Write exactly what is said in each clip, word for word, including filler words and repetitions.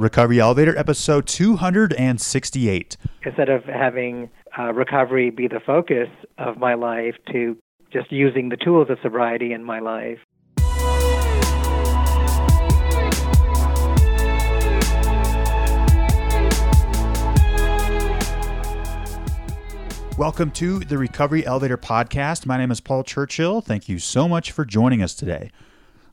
Recovery Elevator, episode two sixty-eight. Instead of having uh, recovery be the focus of my life, to just using the tools of sobriety in my life. Welcome to the Recovery Elevator Podcast. My name is Paul Churchill. Thank you so much for joining us today.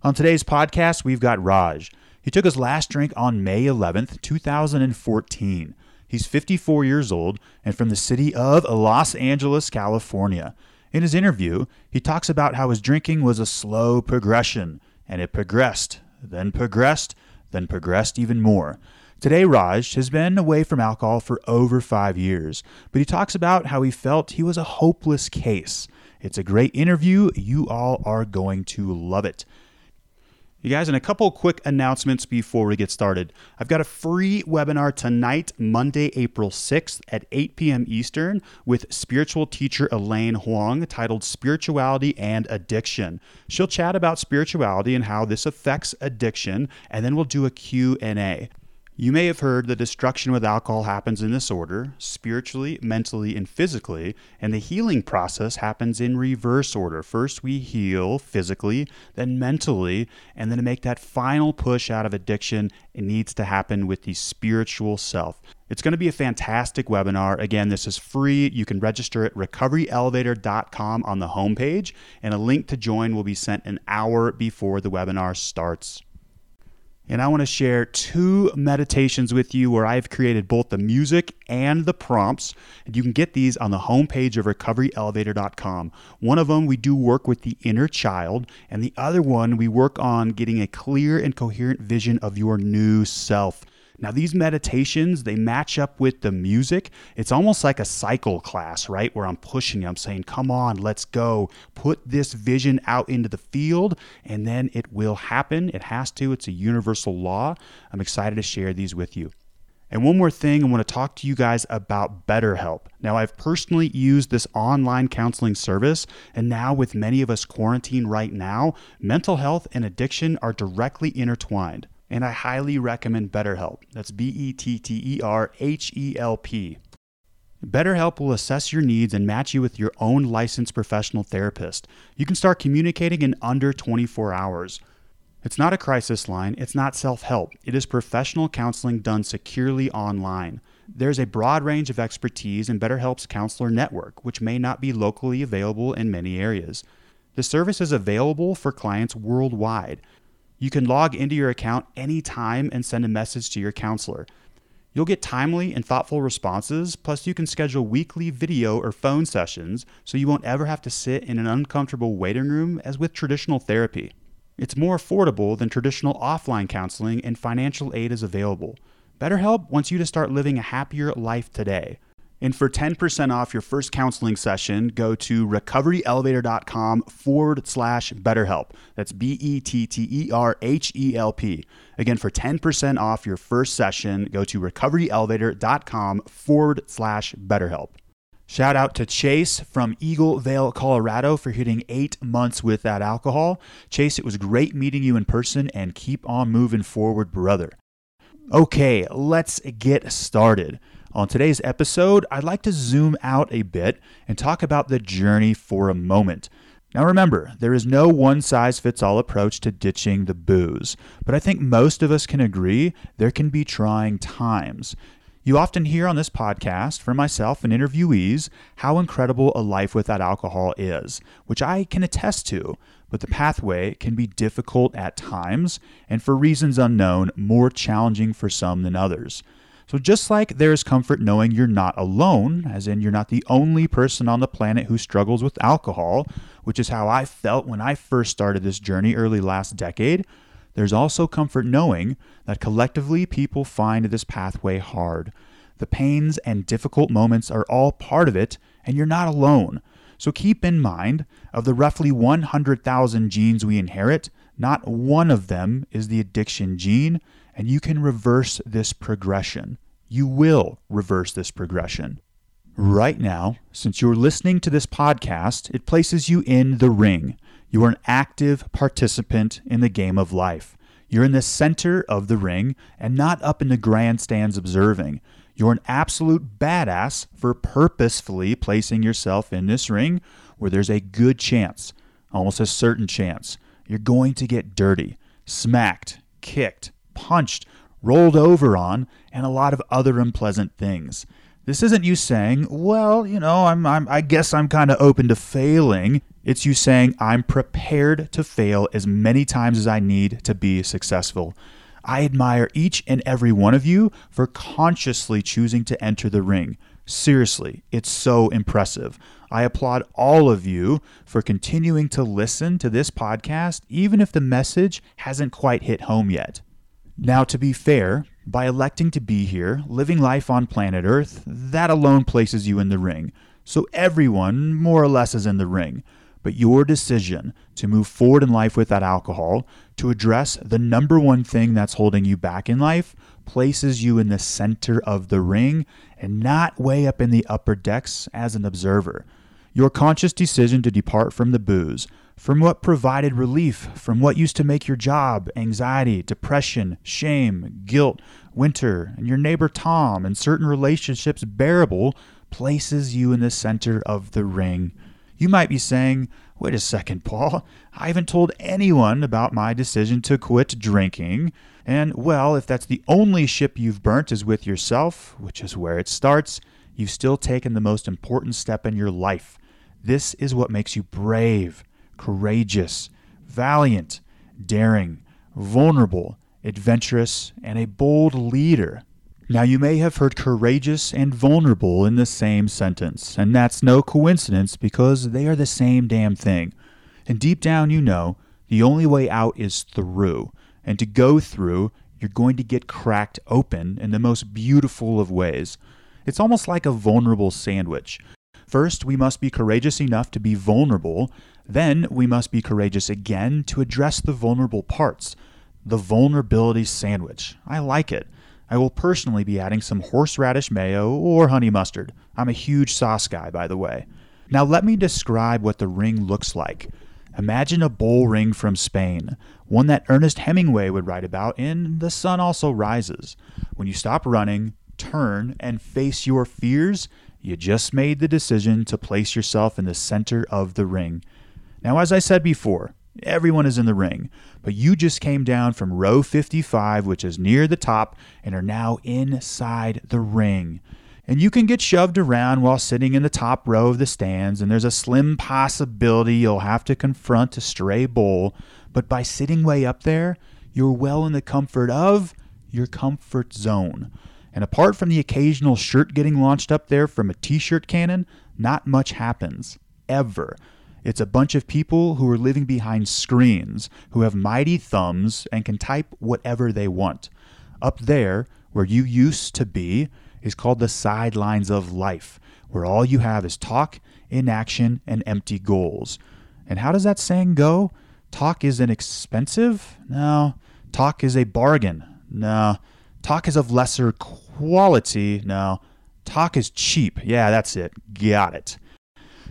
On today's podcast, we've got Raj. He took his last drink on May eleventh, twenty fourteen. He's fifty-four years old and from the city of Los Angeles, California. In his interview, he talks about how his drinking was a slow progression, and it progressed, then progressed, then progressed even more. Today, Raj has been away from alcohol for over five years, but he talks about how he felt he was a hopeless case. It's a great interview. You all are going to love it. You guys, and a couple quick announcements before we get started. I've got a free webinar tonight, Monday, April sixth at eight p.m. Eastern with spiritual teacher Elaine Huang, titled Spirituality and Addiction. She'll chat about spirituality and how this affects addiction, and then we'll do a Q and A. You may have heard that destruction with alcohol happens in this order, spiritually, mentally, and physically, and the healing process happens in reverse order. First, we heal physically, then mentally, and then to make that final push out of addiction, it needs to happen with the spiritual self. It's going to be a fantastic webinar. Again, this is free. You can register at recovery elevator dot com on the homepage, and a link to join will be sent an hour before the webinar starts. And I want to share two meditations with you where I've created both the music and the prompts. And you can get these on the homepage of recovery elevator dot com. One of them, we do work with the inner child. And the other one, we work on getting a clear and coherent vision of your new self. Now, these meditations, they match up with the music. It's almost like a cycle class, right? Where I'm pushing you. I'm saying, come on, let's go. Put this vision out into the field, and then it will happen. It has to. It's a universal law. I'm excited to share these with you. And one more thing, I want to talk to you guys about BetterHelp. Now, I've personally used this online counseling service, and now with many of us quarantined right now, mental health and addiction are directly intertwined. And I highly recommend BetterHelp. That's B E T T E R H E L P. BetterHelp will assess your needs and match you with your own licensed professional therapist. You can start communicating in under twenty-four hours. It's not a crisis line. It's not self-help. It is professional counseling done securely online. There's a broad range of expertise in BetterHelp's counselor network, which may not be locally available in many areas. The service is available for clients worldwide. You can log into your account anytime and send a message to your counselor. You'll get timely and thoughtful responses, plus you can schedule weekly video or phone sessions so you won't ever have to sit in an uncomfortable waiting room as with traditional therapy. It's more affordable than traditional offline counseling, and financial aid is available. BetterHelp wants you to start living a happier life today. And for ten percent off your first counseling session, go to recovery elevator dot com forward slash BetterHelp. That's B E T T E R H E L P. Again, for ten percent off your first session, go to recovery elevator dot com forward slash BetterHelp. Shout out to Chase from Eagle Vale, Colorado for hitting eight months without alcohol. Chase, it was great meeting you in person, and keep on moving forward, brother. Okay, let's get started. On today's episode, I'd like to zoom out a bit and talk about the journey for a moment. Now remember, there is no one-size-fits-all approach to ditching the booze, but I think most of us can agree there can be trying times. You often hear on this podcast, from myself and interviewees, how incredible a life without alcohol is, which I can attest to, but the pathway can be difficult at times, and for reasons unknown, more challenging for some than others. So just like there is comfort knowing you're not alone, as in you're not the only person on the planet who struggles with alcohol, which is how I felt when I first started this journey early last decade, there's also comfort knowing that collectively people find this pathway hard. The pains and difficult moments are all part of it, and you're not alone. So keep in mind, of the roughly one hundred thousand genes we inherit, not one of them is the addiction gene. And you can reverse this progression. You will reverse this progression. Right now, since you're listening to this podcast, it places you in the ring. You are an active participant in the game of life. You're in the center of the ring and not up in the grandstands observing. You're an absolute badass for purposefully placing yourself in this ring where there's a good chance, almost a certain chance, you're going to get dirty, smacked, kicked, punched, rolled over on, and a lot of other unpleasant things. This isn't you saying, well, you know, I'm, I'm, I guess I'm kind of open to failing. It's you saying, I'm prepared to fail as many times as I need to be successful. I admire each and every one of you for consciously choosing to enter the ring. Seriously, it's so impressive. I applaud all of you for continuing to listen to this podcast, even if the message hasn't quite hit home yet. Now, to be fair, by electing to be here, living life on planet Earth, that alone places you in the ring. So everyone, more or less, is in the ring. But your decision to move forward in life without alcohol, to address the number one thing that's holding you back in life, places you in the center of the ring and not way up in the upper decks as an observer. Your conscious decision to depart from the booze, from what provided relief, from what used to make your job, anxiety, depression, shame, guilt, winter, and your neighbor Tom, and certain relationships bearable, places you in the center of the ring. You might be saying, wait a second, Paul, I haven't told anyone about my decision to quit drinking. And well, if that's the only ship you've burnt is with yourself, which is where it starts, you've still taken the most important step in your life. This is what makes you brave, courageous, valiant, daring, vulnerable, adventurous, and a bold leader. Now, you may have heard courageous and vulnerable in the same sentence, and that's no coincidence because they are the same damn thing. And deep down, you know, the only way out is through. And to go through, you're going to get cracked open in the most beautiful of ways. It's almost like a vulnerable sandwich. First, we must be courageous enough to be vulnerable. Then, we must be courageous again to address the vulnerable parts. The vulnerability sandwich. I like it. I will personally be adding some horseradish mayo or honey mustard. I'm a huge sauce guy, by the way. Now let me describe what the ring looks like. Imagine a bull ring from Spain, one that Ernest Hemingway would write about in The Sun Also Rises. When you stop running, turn, and face your fears, you just made the decision to place yourself in the center of the ring. Now, as I said before, everyone is in the ring, but you just came down from row fifty-five, which is near the top, and are now inside the ring. And you can get shoved around while sitting in the top row of the stands, and there's a slim possibility you'll have to confront a stray bull, but by sitting way up there, you're well in the comfort of your comfort zone. And apart from the occasional shirt getting launched up there from a t-shirt cannon, not much happens, ever. It's a bunch of people who are living behind screens, who have mighty thumbs and can type whatever they want. Up there, where you used to be, is called the sidelines of life, where all you have is talk, inaction, and empty goals. And how does that saying go? Talk is inexpensive? No. Talk is a bargain? No. Talk is of lesser quality? No. Talk is cheap. Yeah, that's it. Got it.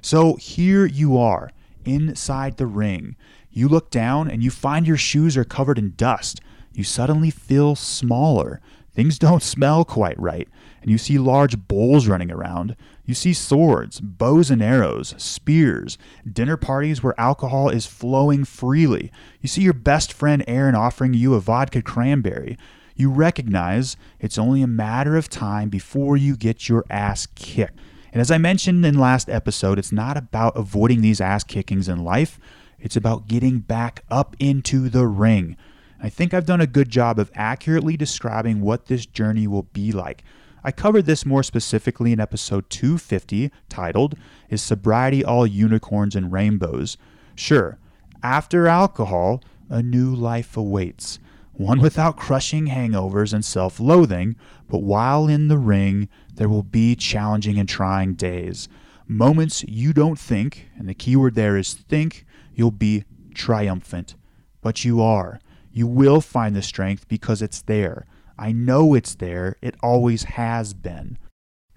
So here you are, inside the ring. You look down and you find your shoes are covered in dust. You suddenly feel smaller. Things don't smell quite right. And you see large bowls running around. You see swords, bows and arrows, spears, dinner parties where alcohol is flowing freely. You see your best friend Aaron offering you a vodka cranberry. You recognize it's only a matter of time before you get your ass kicked. And as I mentioned in last episode, it's not about avoiding these ass kickings in life. It's about getting back up into the ring. I think I've done a good job of accurately describing what this journey will be like. I covered this more specifically in episode two fifty, titled, Is Sobriety All Unicorns and Rainbows? Sure, after alcohol, a new life awaits. One without crushing hangovers and self-loathing, but while in the ring, there will be challenging and trying days. Moments you don't think, and the key word there is think, you'll be triumphant. But you are. You will find the strength because it's there. I know it's there. It always has been.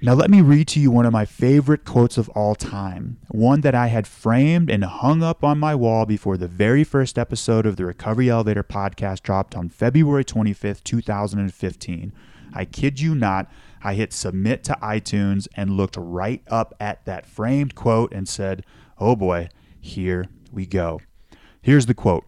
Now let me read to you one of my favorite quotes of all time, one that I had framed and hung up on my wall before the very first episode of the Recovery Elevator podcast dropped on February twenty-fifth, two thousand fifteen. I kid you not, I hit submit to iTunes and looked right up at that framed quote and said, oh boy, here we go. Here's the quote.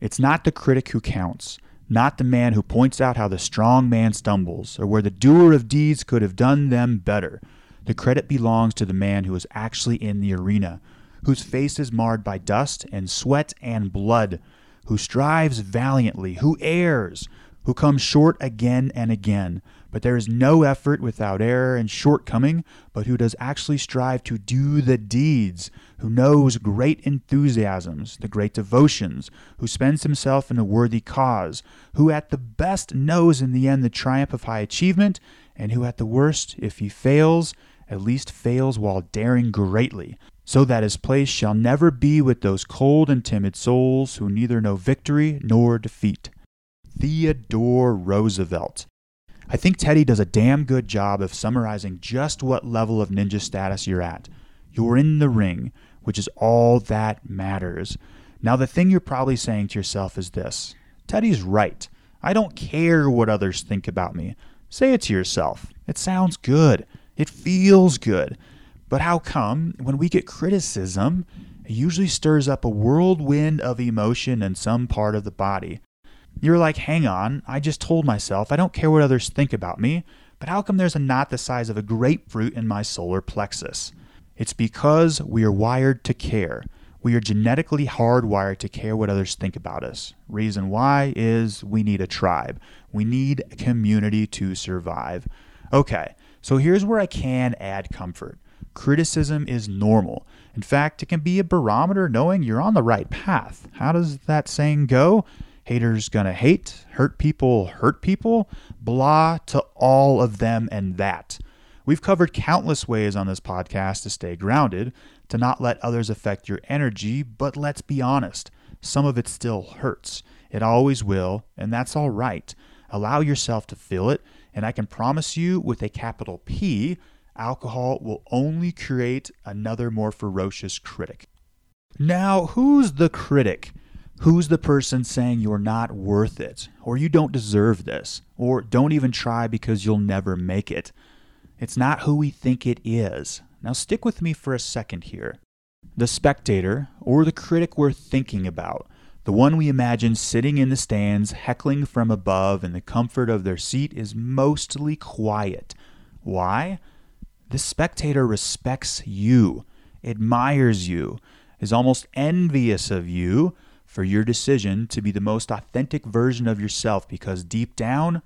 It's not the critic who counts, not the man who points out how the strong man stumbles or where the doer of deeds could have done them better. The credit belongs to the man who is actually in the arena, whose face is marred by dust and sweat and blood, who strives valiantly, who errs, who comes short again and again. But there is no effort without error and shortcoming, but who does actually strive to do the deeds, who knows great enthusiasms, the great devotions, who spends himself in a worthy cause, who at the best knows in the end the triumph of high achievement, and who at the worst, if he fails, at least fails while daring greatly, so that his place shall never be with those cold and timid souls who neither know victory nor defeat. Theodore Roosevelt. I think Teddy does a damn good job of summarizing just what level of ninja status you're at. You're in the ring, which is all that matters. Now, the thing you're probably saying to yourself is this. Teddy's right. I don't care what others think about me. Say it to yourself. It sounds good. It feels good. But how come when we get criticism, it usually stirs up a whirlwind of emotion in some part of the body? You're like, hang on, I just told myself I don't care what others think about me, but how come there's a knot the size of a grapefruit in my solar plexus? It's because we are wired to care. We are genetically hardwired to care what others think about us. Reason why is we need a tribe. We need a community to survive. Okay, so here's where I can add comfort. Criticism is normal. In fact, it can be a barometer knowing you're on the right path. How does that saying go? Haters gonna hate, hurt people, hurt people, blah to all of them and that. We've covered countless ways on this podcast to stay grounded, to not let others affect your energy, but let's be honest, some of it still hurts. It always will, and that's all right. Allow yourself to feel it, and I can promise you with a capital P, alcohol will only create another more ferocious critic. Now, who's the critic? Who's the person saying you're not worth it, or you don't deserve this, or don't even try because you'll never make it? It's not who we think it is. Now stick with me for a second here. The spectator, or the critic we're thinking about, the one we imagine sitting in the stands, heckling from above in the comfort of their seat, is mostly quiet. Why? The spectator respects you, admires you, is almost envious of you, for your decision to be the most authentic version of yourself because deep down,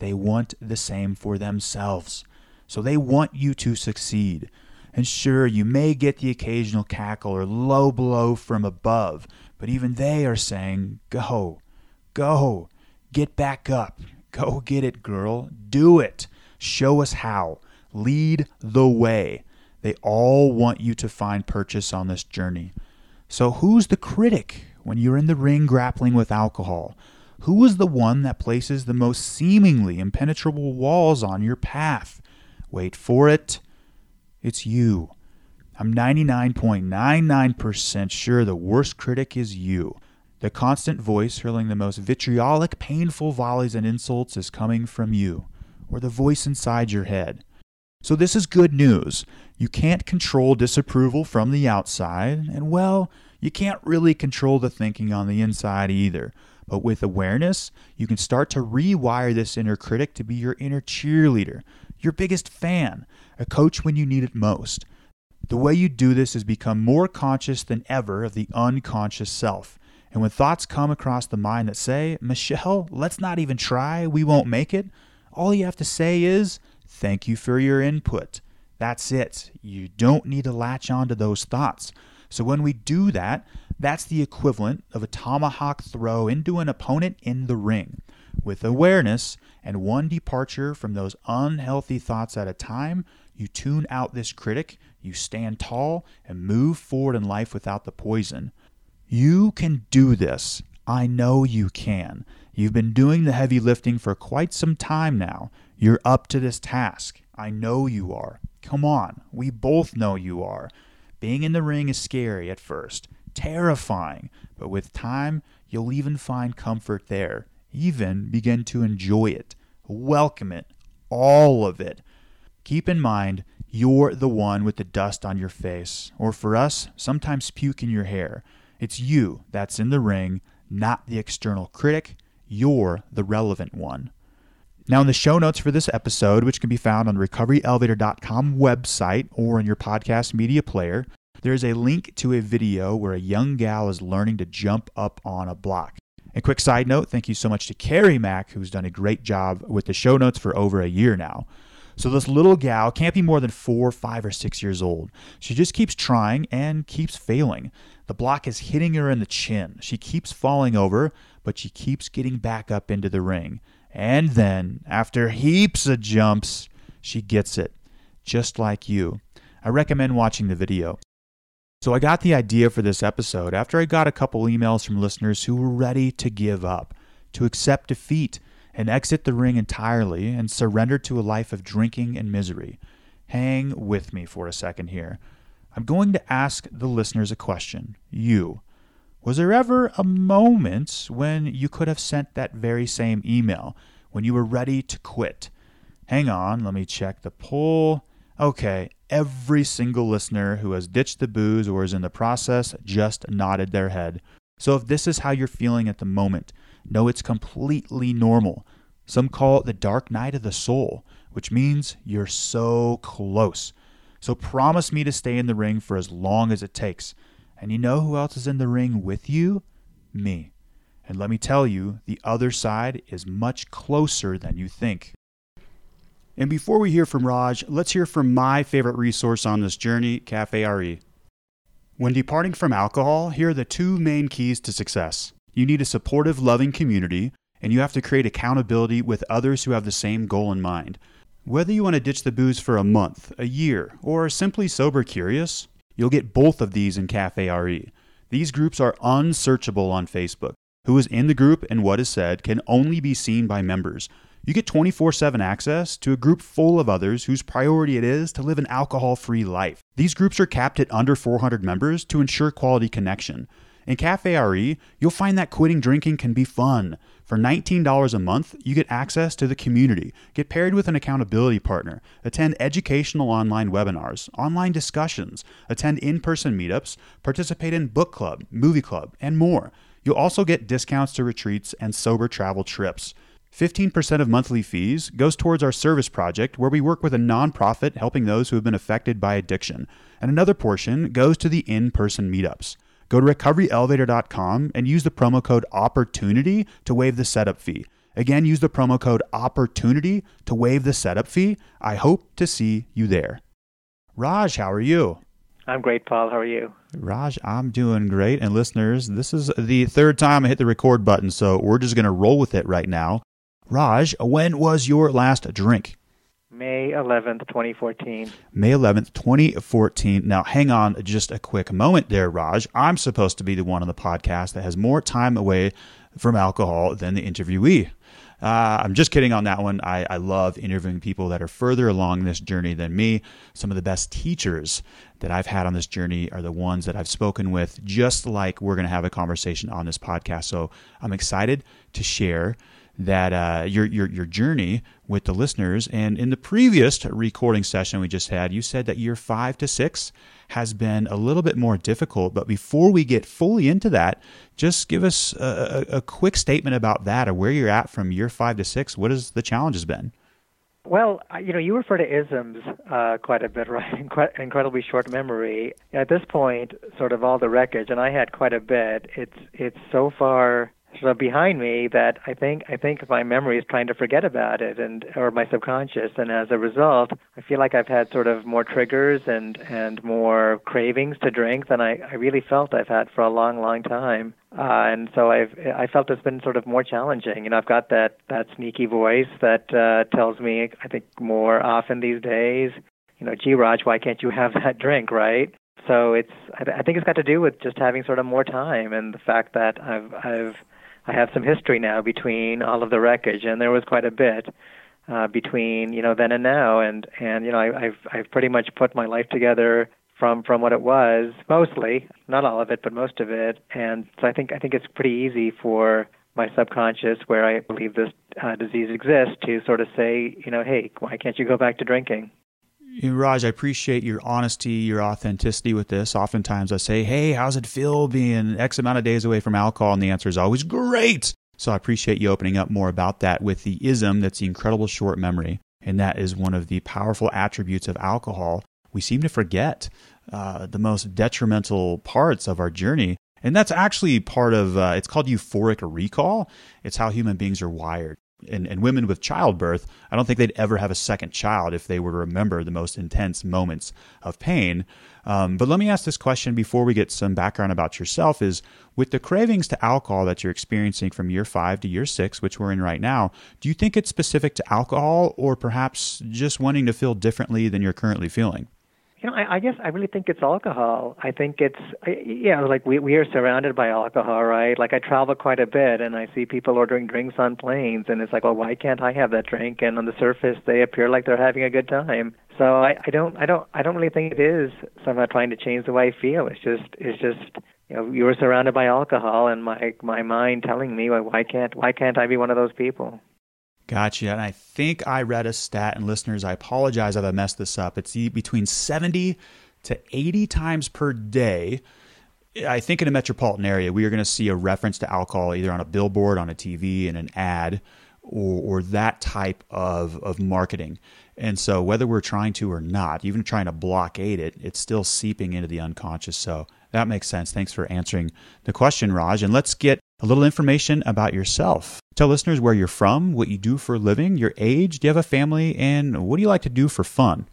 they want the same for themselves. So they want you to succeed. And sure, you may get the occasional cackle or low blow from above, but even they are saying, go, go, get back up, go get it, girl, do it, show us how, lead the way. They all want you to find purchase on this journey. So who's the critic? When you're in the ring grappling with alcohol, who is the one that places the most seemingly impenetrable walls on your path? Wait for it. It's you. I'm ninety-nine point nine nine percent sure the worst critic is you. The constant voice hurling the most vitriolic, painful volleys and insults is coming from you, or the voice inside your head. So this is good news. You can't control disapproval from the outside, and well, you can't really control the thinking on the inside either, but with awareness, you can start to rewire this inner critic to be your inner cheerleader, your biggest fan, a coach when you need it most. The way you do this is become more conscious than ever of the unconscious self. And when thoughts come across the mind that say, Michelle, let's not even try, we won't make it, all you have to say is, thank you for your input. That's it. You don't need to latch onto those thoughts. So when we do that, that's the equivalent of a tomahawk throw into an opponent in the ring. With awareness and one departure from those unhealthy thoughts at a time, you tune out this critic, you stand tall, and move forward in life without the poison. You can do this. I know you can. You've been doing the heavy lifting for quite some time now. You're up to this task. I know you are. Come on. We both know you are. Being in the ring is scary at first, terrifying, but with time, you'll even find comfort there. Even begin to enjoy it. Welcome it. All of it. Keep in mind, you're the one with the dust on your face, or for us, sometimes puke in your hair. It's you that's in the ring, not the external critic. You're the relevant one. Now, in the show notes for this episode, which can be found on the recovery elevator dot com website or on your podcast media player, there is a link to a video where a young gal is learning to jump up on a block. A quick side note, thank you so much to Carrie Mack, who's done a great job with the show notes for over a year now. So this little gal can't be more than four, five, or six years old. She just keeps trying and keeps failing. The block is hitting her in the chin. She keeps falling over, but she keeps getting back up into the ring. And then, after heaps of jumps, she gets it, just like you. I recommend watching the video. So I got the idea for this episode after I got a couple emails from listeners who were ready to give up, to accept defeat, and exit the ring entirely and surrender to a life of drinking and misery. Hang with me for a second here. I'm going to ask the listeners a question. You. Was there ever a moment when you could have sent that very same email, when you were ready to quit? Hang on, let me check the poll. Okay, every single listener who has ditched the booze or is in the process just nodded their head. So if this is how you're feeling at the moment, know it's completely normal. Some call it the dark night of the soul, which means you're so close. So promise me to stay in the ring for as long as it takes. And you know who else is in the ring with you? Me. And let me tell you, the other side is much closer than you think. And before we hear from Raj, let's hear from my favorite resource on this journey, Cafe R E. When departing from alcohol, here are the two main keys to success. You need a supportive, loving community, and you have to create accountability with others who have the same goal in mind. Whether you want to ditch the booze for a month, a year, or are simply sober curious, you'll get both of these in Cafe R E. These groups are unsearchable on Facebook. Who is in the group and what is said can only be seen by members. You get twenty-four seven access to a group full of others whose priority it is to live an alcohol-free life. These groups are capped at under four hundred members to ensure quality connection. In Cafe R E, you'll find that quitting drinking can be fun. For nineteen dollars a month, you get access to the community, get paired with an accountability partner, attend educational online webinars, online discussions, attend in-person meetups, participate in book club, movie club, and more. You'll also get discounts to retreats and sober travel trips. fifteen percent of monthly fees goes towards our service project where we work with a nonprofit helping those who have been affected by addiction, and another portion goes to the in-person meetups. Go to recovery elevator dot com and use the promo code OPPORTUNITY to waive the setup fee. Again, use the promo code OPPORTUNITY to waive the setup fee. I hope to see you there. Raj, how are you? I'm great, Paul. How are you? Raj, I'm doing great. And listeners, this is the third time I hit the record button, so we're just going to roll with it right now. Raj, when was your last drink? May eleventh, twenty fourteen. May eleventh, twenty fourteen. Now, hang on just a quick moment there, Raj. I'm supposed to be the one on the podcast that has more time away from alcohol than the interviewee. Uh, I'm just kidding on that one. I, I love interviewing people that are further along this journey than me. Some of the best teachers that I've had on this journey are the ones that I've spoken with, just like we're going to have a conversation on this podcast. So I'm excited to share that uh, your your your journey with the listeners. And in the previous recording session we just had, you said that year five to six has been a little bit more difficult. But before we get fully into that, just give us a, a, a quick statement about that or where you're at from year five to six. What has the challenges been? Well, you know, you refer to isms uh, quite a bit, right? Incred- incredibly short memory. At this point, sort of all the wreckage, and I had quite a bit, it's it's so far sort of behind me that I think I think my memory is trying to forget about it, and or my subconscious, and as a result, I feel like I've had sort of more triggers and, and more cravings to drink than I, I really felt I've had for a long, long time. Uh, and so I've I felt it's been sort of more challenging. You know, I've got that, that sneaky voice that uh, tells me, I think more often these days, you know, gee, Raj, why can't you have that drink, right? So it's I, th- I think it's got to do with just having sort of more time and the fact that I've I've I have some history now between all of the wreckage, and there was quite a bit uh, between, you know, then and now. And, and you know, I, I've I've pretty much put my life together from from what it was, mostly, not all of it, but most of it. And so I think I think it's pretty easy for my subconscious, where I believe this uh, disease exists, to sort of say, you know, hey, why can't you go back to drinking? Raj, I appreciate your honesty, your authenticity with this. Oftentimes I say, hey, how's it feel being X amount of days away from alcohol? And the answer is always great. So I appreciate you opening up more about that with the ism that's the incredible short memory. And that is one of the powerful attributes of alcohol. We seem to forget uh, the most detrimental parts of our journey. And that's actually part of, uh, it's called euphoric recall. It's how human beings are wired. And, and women with childbirth, I don't think they'd ever have a second child if they were to remember the most intense moments of pain. Um, but let me ask this question before we get some background about yourself is, with the cravings to alcohol that you're experiencing from year five to year six, which we're in right now, do you think it's specific to alcohol or perhaps just wanting to feel differently than you're currently feeling? You know, I, I guess I really think it's alcohol. I think it's, yeah, like we, we are surrounded by alcohol, right? Like I travel quite a bit and I see people ordering drinks on planes and it's like, well, why can't I have that drink? And on the surface, they appear like they're having a good time. So I, I don't, I don't, I don't really think it is somehow trying to change the way I feel. It's just, it's just, you know, you were surrounded by alcohol and my, my mind telling me, well, why can't, why can't I be one of those people? Gotcha. And I think I read a stat, and listeners, I apologize if I messed this up. It's between seventy to eighty times per day. I think in a metropolitan area, we are going to see a reference to alcohol either on a billboard, on a T V, in an ad, or, or that type of, of marketing. And so whether we're trying to or not, even trying to blockade it, it's still seeping into the unconscious. So that makes sense. Thanks for answering the question, Raj. And let's get a little information about yourself. Tell listeners where you're from, what you do for a living, your age, do you have a family, and what do you like to do for fun?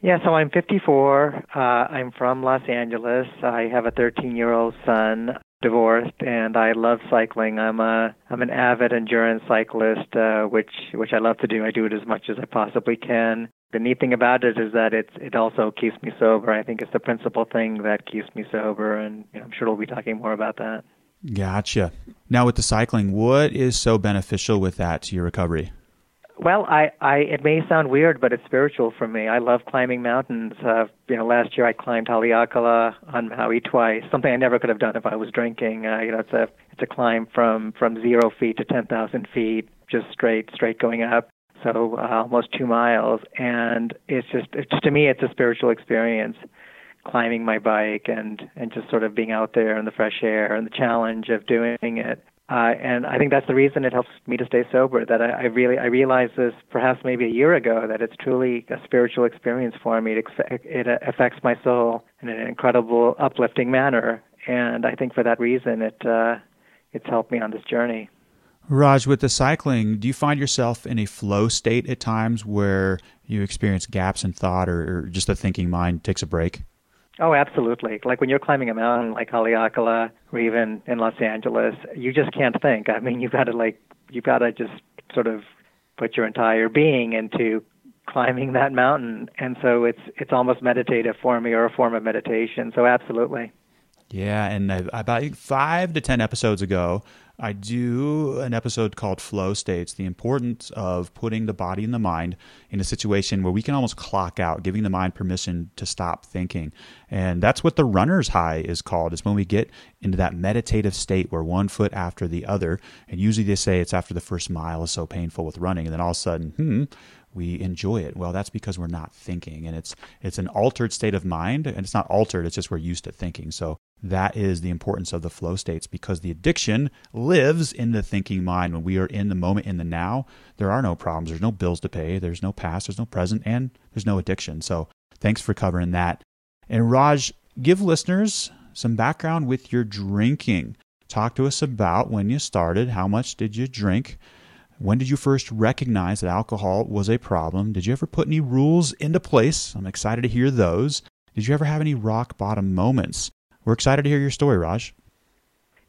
Yeah, so I'm fifty-four. Uh, I'm from Los Angeles. I have a thirteen-year-old son, divorced, and I love cycling. I'm a I'm an avid endurance cyclist, uh, which which I love to do. I do it as much as I possibly can. The neat thing about it is that it's it also keeps me sober. I think it's the principal thing that keeps me sober, and you know, I'm sure we'll be talking more about that. Gotcha. Now with the cycling, what is so beneficial with that to your recovery? Well, I, I it may sound weird, but it's spiritual for me. I love climbing mountains. Uh, you know, last year I climbed Haleakala on Maui twice, something I never could have done if I was drinking. Uh, you know, it's a it's a climb from, from zero feet to ten thousand feet, just straight, straight going up. So uh, almost two miles. And it's just, it's, to me, it's a spiritual experience. Climbing my bike and, and just sort of being out there in the fresh air and the challenge of doing it. Uh, and I think that's the reason it helps me to stay sober, that I, I really, I realized this perhaps maybe a year ago, that it's truly a spiritual experience for me. It, ex- it affects my soul in an incredible, uplifting manner. And I think for that reason, it uh, it's helped me on this journey. Raj, with the cycling, do you find yourself in a flow state at times where you experience gaps in thought or, or just the thinking mind takes a break? Oh, absolutely. Like when you're climbing a mountain like Haleakala or even in Los Angeles, you just can't think. I mean, you've got to like, you've got to just sort of put your entire being into climbing that mountain. And so it's it's almost meditative for me, or a form of meditation. So absolutely. Yeah. And about five to ten episodes ago, I do an episode called Flow States, the importance of putting the body and the mind in a situation where we can almost clock out, giving the mind permission to stop thinking. And that's what the runner's high is called. It's when we get into that meditative state where one foot after the other, and usually they say it's after the first mile is so painful with running, and then all of a sudden, hmm, we enjoy it. Well, that's because we're not thinking, and it's it's an altered state of mind, and it's not altered, it's just we're used to thinking. So that is the importance of the flow states, because the addiction lives in the thinking mind. When we are in the moment, in the now, there are no problems. There's no bills to pay. There's no past. There's no present. And there's no addiction. So thanks for covering that. And Raj, give listeners some background with your drinking. Talk to us about when you started. How much did you drink? When did you first recognize that alcohol was a problem? Did you ever put any rules into place? I'm excited to hear those. Did you ever have any rock bottom moments? We're excited to hear your story, Raj.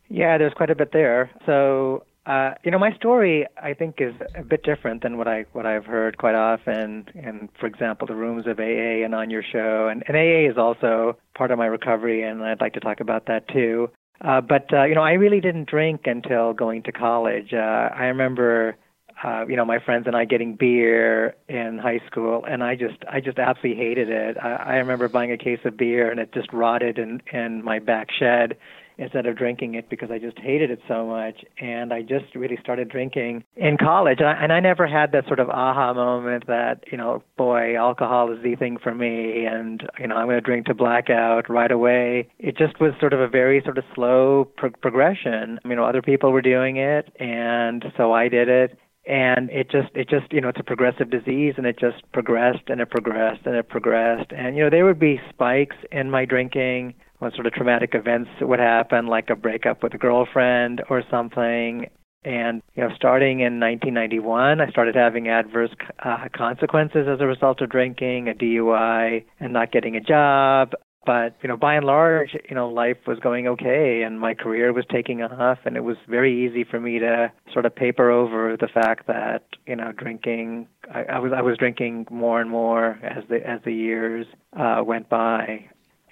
Yeah, there's quite a bit there. So, uh, you know, my story, I think, is a bit different than what, I, what I've heard quite often. And, for example, the rooms of A A and on your show. And, and A A is also part of my recovery, and I'd like to talk about that, too. Uh, but, uh, you know, I really didn't drink until going to college. Uh, I remember, uh, you know, my friends and I getting beer in high school, and I just I just absolutely hated it. I, I remember buying a case of beer, and it just rotted in, in my back shed instead of drinking it because I just hated it so much. And I just really started drinking in college. And I, and I never had that sort of aha moment that, you know, boy, alcohol is the thing for me and, you know, I'm going to drink to blackout right away. It just was sort of a very sort of slow pro- progression. You know, other people were doing it, and so I did it. And it just, it just, you know, it's a progressive disease, and it just progressed and it progressed and it progressed. And, you know, there would be spikes in my drinking when sort of traumatic events would happen, like a breakup with a girlfriend or something. And, you know, starting in nineteen ninety-one, I started having adverse uh, consequences as a result of drinking, a D U I, and not getting a job. But, you know, by and large, you know, life was going okay, and my career was taking off, and it was very easy for me to sort of paper over the fact that, you know, drinking, I, I was I was drinking more and more as the as the years uh, went by.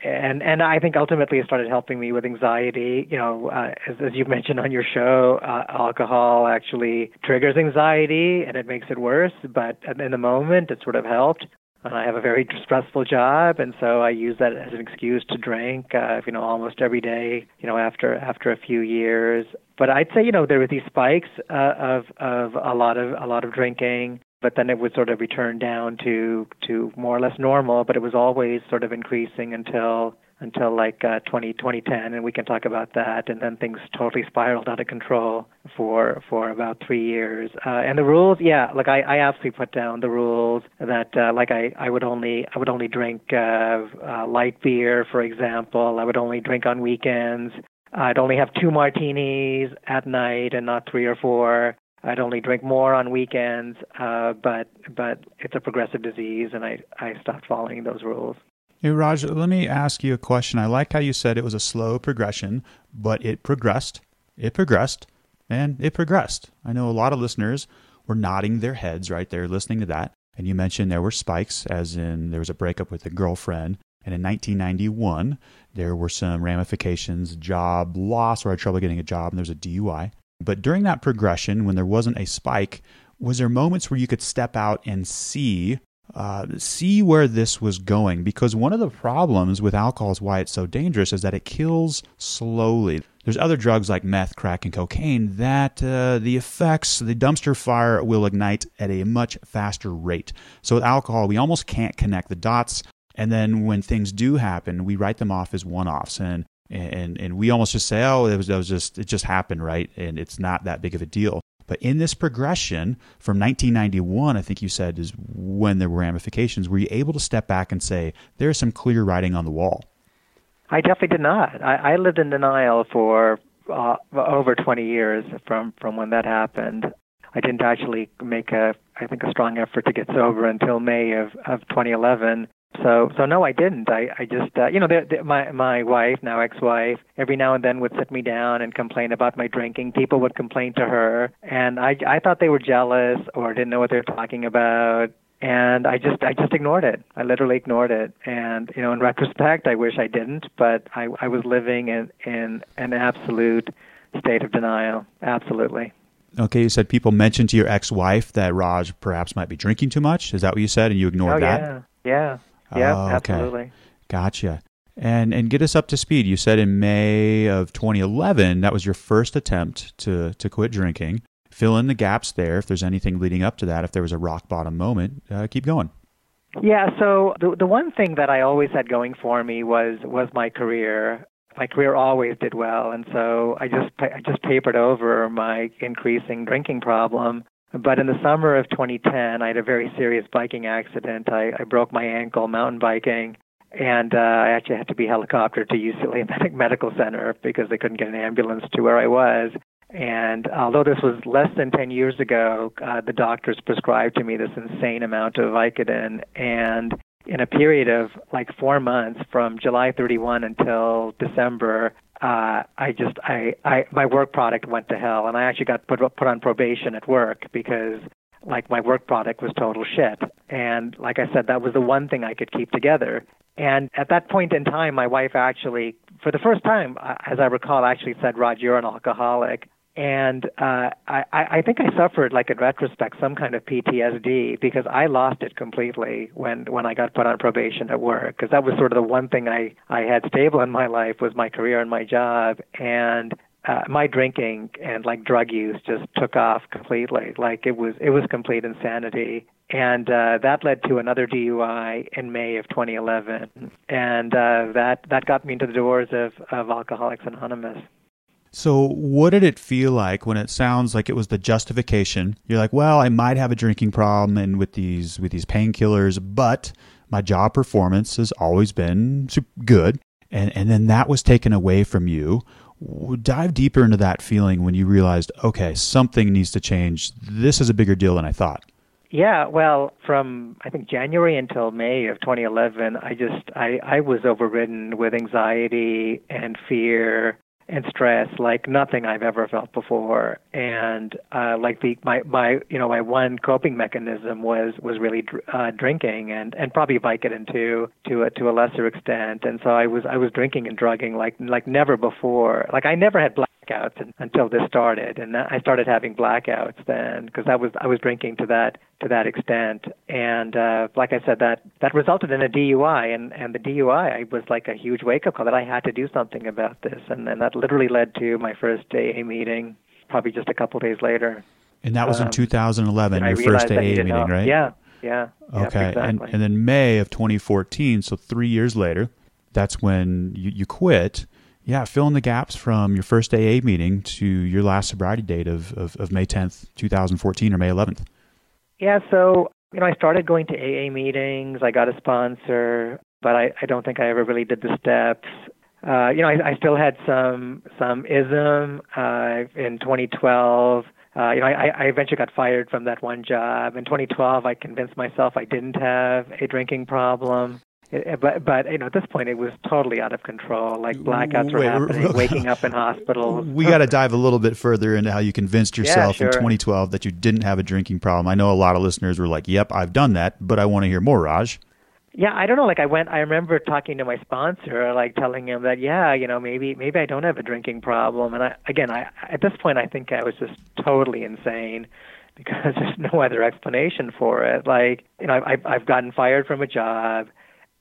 And and I think ultimately it started helping me with anxiety. You know, uh, as, as you mentioned on your show, uh, alcohol actually triggers anxiety and it makes it worse. But in the moment, it sort of helped. And I have a very stressful job, and so I use that as an excuse to drink, uh, you know, almost every day, you know, after after a few years. But I'd say, you know, there were these spikes uh, of of a lot of a lot of drinking. But then it would sort of return down to, to more or less normal, but it was always sort of increasing until until like uh, twenty ten, and we can talk about that. And then things totally spiraled out of control for for about three years. Uh, and the rules, yeah, like I, I absolutely put down the rules that uh, like I, I would only I would only drink uh, uh, light beer, for example. I would only drink on weekends. I'd only have two martinis at night and not three or four. I'd only drink more on weekends, uh, but but it's a progressive disease, and I, I stopped following those rules. Hey, Raj, let me ask you a question. I like how you said it was a slow progression, but it progressed, it progressed, and it progressed. I know a lot of listeners were nodding their heads right there listening to that, and you mentioned there were spikes, as in there was a breakup with a girlfriend, and in nineteen ninety-one, there were some ramifications, job loss, or I had trouble getting a job, and there was a D U I. But during that progression, when there wasn't a spike, was there moments where you could step out and see uh, see where this was going? Because one of the problems with alcohol is why it's so dangerous is that it kills slowly. There's other drugs like meth, crack, and cocaine that uh, the effects, the dumpster fire will ignite at a much faster rate. So with alcohol, we almost can't connect the dots. And then when things do happen, we write them off as one-offs. And And and we almost just say, oh, it was, it was just it just happened, right? And it's not that big of a deal. But in this progression from nineteen ninety-one, I think you said, is when there were ramifications. Were you able to step back and say, there's some clear writing on the wall? I definitely did not. I, I lived in denial for uh, over twenty years from, from when that happened. I didn't actually make a, I think, a strong effort to get sober until May of, of twenty eleven. So, so no, I didn't. I, I just, uh, you know, the, the, my my wife, now ex-wife, every now and then would sit me down and complain about my drinking. People would complain to her, and I, I thought they were jealous or didn't know what they were talking about, and I just, I just ignored it. I literally ignored it. And you know, in retrospect, I wish I didn't, but I, I was living in, in an absolute state of denial. Absolutely. Okay, you said people mentioned to your ex-wife that Raj perhaps might be drinking too much. Is that what you said? And you ignored oh, that? Yeah. Yeah. Yeah, oh, okay. Absolutely. Gotcha. And and get us up to speed. You said in May of twenty eleven, that was your first attempt to, to quit drinking. Fill in the gaps there. If there's anything leading up to that, if there was a rock bottom moment, uh, keep going. Yeah, so the the one thing that I always had going for me was was my career. My career always did well, and so I just I just papered over my increasing drinking problem. But in the summer of twenty ten, I had a very serious biking accident. I, I broke my ankle mountain biking, and uh, I actually had to be helicoptered to U C L A Medical Center because they couldn't get an ambulance to where I was. And although this was less than ten years ago, uh, the doctors prescribed to me this insane amount of Vicodin. And in a period of like four months, from July thirty-first until December, Uh, I just, I, I, my work product went to hell, and I actually got put put on probation at work because, like, my work product was total shit. And like I said, that was the one thing I could keep together. And at that point in time, my wife actually for the first time, as I recall, I actually said, Raj, you're an alcoholic. And uh, I, I think I suffered, like in retrospect, some kind of P T S D because I lost it completely when, when I got put on probation at work, because that was sort of the one thing I, I had stable in my life was my career and my job. And uh, my drinking and like drug use just took off completely. Like it was it was complete insanity. And uh, that led to another D U I in May of twenty eleven. And uh, that, that got me into the doors of, of Alcoholics Anonymous. So what did it feel like when it sounds like it was the justification? You're like, well, I might have a drinking problem and with these with these painkillers, but my job performance has always been good. And, and then that was taken away from you. Dive deeper into that feeling when you realized, okay, something needs to change. This is a bigger deal than I thought. Yeah, well, from I think January until May of twenty eleven, I just I, I was overridden with anxiety and fear and stress like nothing I've ever felt before. And uh, like the my, my you know my one coping mechanism was was really uh, drinking and, and probably Vicodin too to a, to a lesser extent. And so I was I was drinking and drugging like like never before. Like I never had blackouts until this started, and I started having blackouts then because I was I was drinking to that to that extent. And uh, like I said, that that resulted in a D U I, and, and the D U I was like a huge wake up call that I had to do something about this, and and that literally led to my first A A meeting, probably just a couple of days later. And that was um, in two thousand eleven, your first A A meeting, know. Right? Yeah, yeah. Okay, yeah, exactly. and, and then May of twenty fourteen, so three years later, that's when you, you quit. Yeah, fill in the gaps from your first A A meeting to your last sobriety date of, of, of May tenth, twenty fourteen or May eleventh. Yeah, so you know, I started going to A A meetings. I got a sponsor, but I, I don't think I ever really did the steps. Uh, you know, I, I still had some some ism uh, in twenty twelve. Uh, you know, I, I eventually got fired from that one job. In twenty twelve, I convinced myself I didn't have a drinking problem. It, but, but, you know, at this point, it was totally out of control. Like, blackouts were Wait, happening, waking up in hospitals. We got to dive a little bit further into how you convinced yourself yeah, sure. in twenty twelve that you didn't have a drinking problem. I know a lot of listeners were like, yep, I've done that, but I want to hear more, Raj. Yeah, I don't know. Like I went, I remember talking to my sponsor, like telling him that, yeah, you know, maybe, maybe I don't have a drinking problem. And I, again, I, at this point, I think I was just totally insane because there's no other explanation for it. Like, you know, I, I've gotten fired from a job.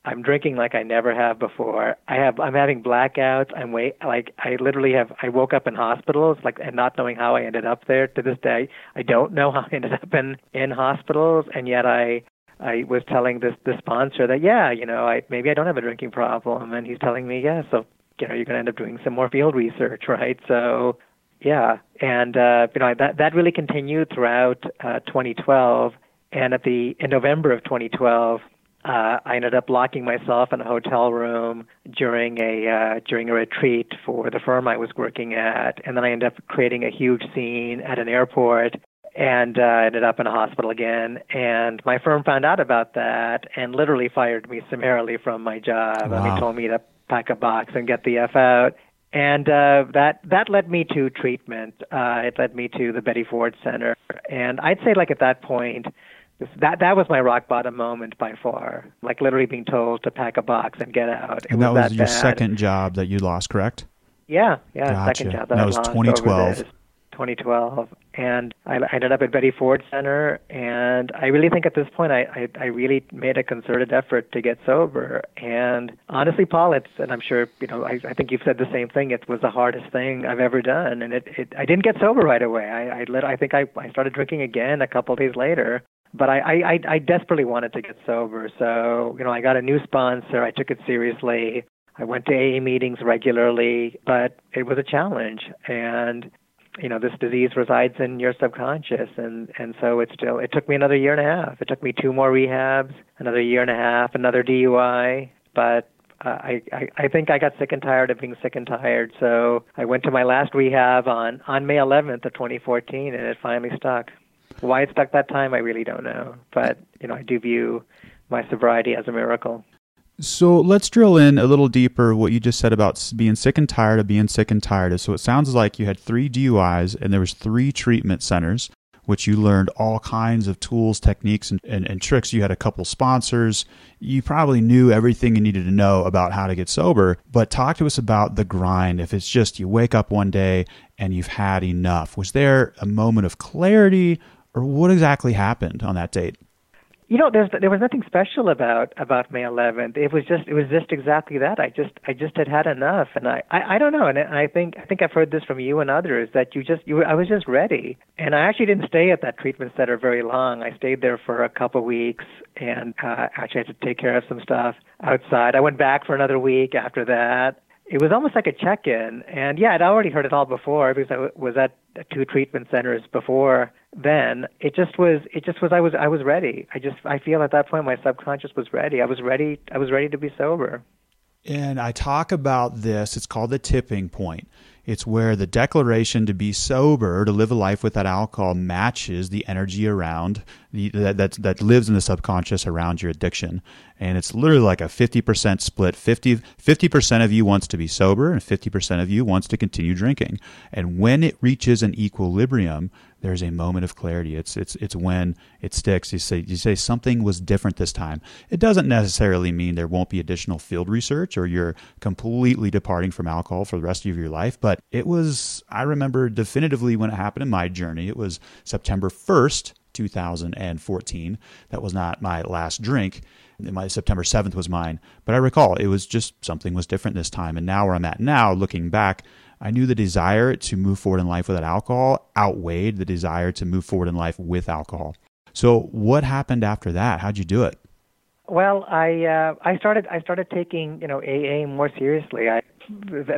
I'm drinking like I never have before. I have, I'm having blackouts. I'm wait, like I literally have, I woke up in hospitals, like, and not knowing how I ended up there to this day. I don't know how I ended up in, in hospitals. And yet I, I was telling this the sponsor that, yeah, you know, I maybe I don't have a drinking problem. And he's telling me, yeah, so, you know, you're going to end up doing some more field research, right? So, yeah. And, uh, you know, that, that really continued throughout uh, twenty twelve. And at the in November of twenty twelve, uh, I ended up locking myself in a hotel room during a uh, during a retreat for the firm I was working at. And then I ended up creating a huge scene at an airport. And uh, ended up in a hospital again. And my firm found out about that and literally fired me summarily from my job. Wow. And they told me to pack a box and get the F out. And uh, that that led me to treatment. Uh, it led me to the Betty Ford Center. And I'd say, like, at that point, that that was my rock bottom moment by far. Like, literally being told to pack a box and get out. It and that was, was that your bad. second job that you lost, correct? Yeah, yeah, gotcha. second job that, that I was lost twenty twelve. twenty twelve, and I ended up at Betty Ford Center, and I really think at this point I, I, I really made a concerted effort to get sober. And honestly, Paul, it's, and I'm sure, you know, I, I think you've said the same thing, it was the hardest thing I've ever done, and it, it I didn't get sober right away. I I, lit, I think I, I started drinking again a couple of days later, but I, I, I desperately wanted to get sober. So, you know, I got a new sponsor, I took it seriously, I went to A A meetings regularly, but it was a challenge. And you know, this disease resides in your subconscious, and, and so it still, it took me another year and a half. It took me two more rehabs, another year and a half, another D U I, but uh, I, I, I think I got sick and tired of being sick and tired, so I went to my last rehab on, on May eleventh of twenty fourteen, and it finally stuck. Why it stuck that time, I really don't know, but, you know, I do view my sobriety as a miracle. So let's drill in a little deeper what you just said about being sick and tired of being sick and tired. So it sounds like you had three D U Is and there was three treatment centers. which you learned all kinds of tools, techniques, and, and, and tricks. You had a couple sponsors. You probably knew everything you needed to know about how to get sober, but talk to us about the grind. If it's just you wake up one day and you've had enough, was there a moment of clarity, or what exactly happened on that date? You know, there's, there was nothing special about, about May eleventh. It was just it was just exactly that. I just I just had had enough, and I, I, I don't know. And I think I think I've heard this from you and others that you just you I was just ready. And I actually didn't stay at that treatment center very long. I stayed there for a couple of weeks, and uh, actually I had to take care of some stuff outside. I went back for another week after that. It was almost like a check-in, and yeah, I'd already heard it all before because I w- was at two treatment centers before then. It just was, it just was, I was, I was ready. I just, I feel at that point my subconscious was ready. I was ready, I was ready to be sober. And I talk about this, it's called the tipping point. It's where the declaration to be sober, to live a life without alcohol, matches the energy around the, that, that that lives in the subconscious around your addiction. And it's literally like a fifty percent split. fifty, fifty percent of you wants to be sober and fifty percent of you wants to continue drinking. And when it reaches an equilibrium, there's a moment of clarity. It's it's it's when it sticks. You say you say something was different this time. It doesn't necessarily mean there won't be additional field research or you're completely departing from alcohol for the rest of your life. But it was, I remember definitively when it happened in my journey, it was September first, two thousand fourteen. That was not my last drink. My September seventh was mine. But I recall it was just something was different this time. And now where I'm at now, looking back, I knew the desire to move forward in life without alcohol outweighed the desire to move forward in life with alcohol. So what happened after that? How'd you do it? Well, I uh, I started I started taking you know A A more seriously. I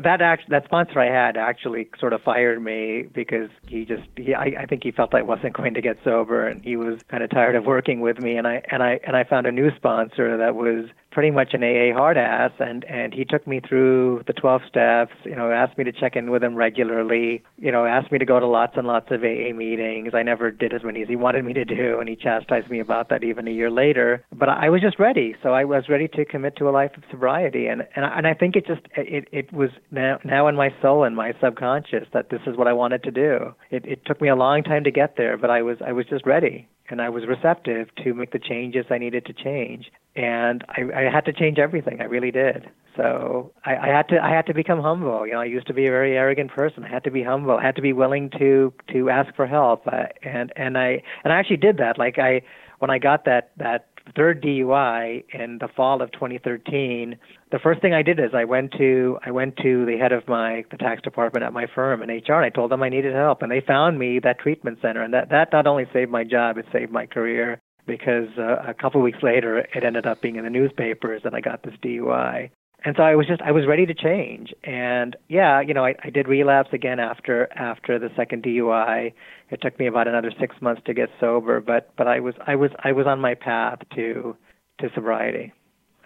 that act, that sponsor I had actually sort of fired me because he just he, I, I think he felt I wasn't going to get sober, and he was kind of tired of working with me. And I and I and I found a new sponsor that was pretty much an A A hard ass, and, and he took me through the twelve steps, you know, asked me to check in with him regularly, you know, asked me to go to lots and lots of A A meetings. I never did as many as he wanted me to do, and he chastised me about that even a year later. But I was just ready. So I was ready to commit to a life of sobriety. And, and, I, and I think it just, it, it was now, now in my soul and my subconscious that this is what I wanted to do. It, it took me a long time to get there, but I was I was just ready. And I was receptive to make the changes I needed to change. And I, I had to change everything. I really did. So I, I had to I had to become humble. You know, I used to be a very arrogant person. I had to be humble. I had to be willing to to ask for help. Uh, and and I and I actually did that. Like I when I got that that third D U I in the fall of twenty thirteen, the first thing I did is I went to I went to the head of my the tax department at my firm in H R, and I told them I needed help, and they found me that treatment center, and that, that not only saved my job, it saved my career, because uh, a couple of weeks later it ended up being in the newspapers, and I got this D U I. And so I was just I was ready to change. And yeah, you know, I, I did relapse again after after the second D U I. It took me about another six months to get sober, but but I was I was I was on my path to to sobriety.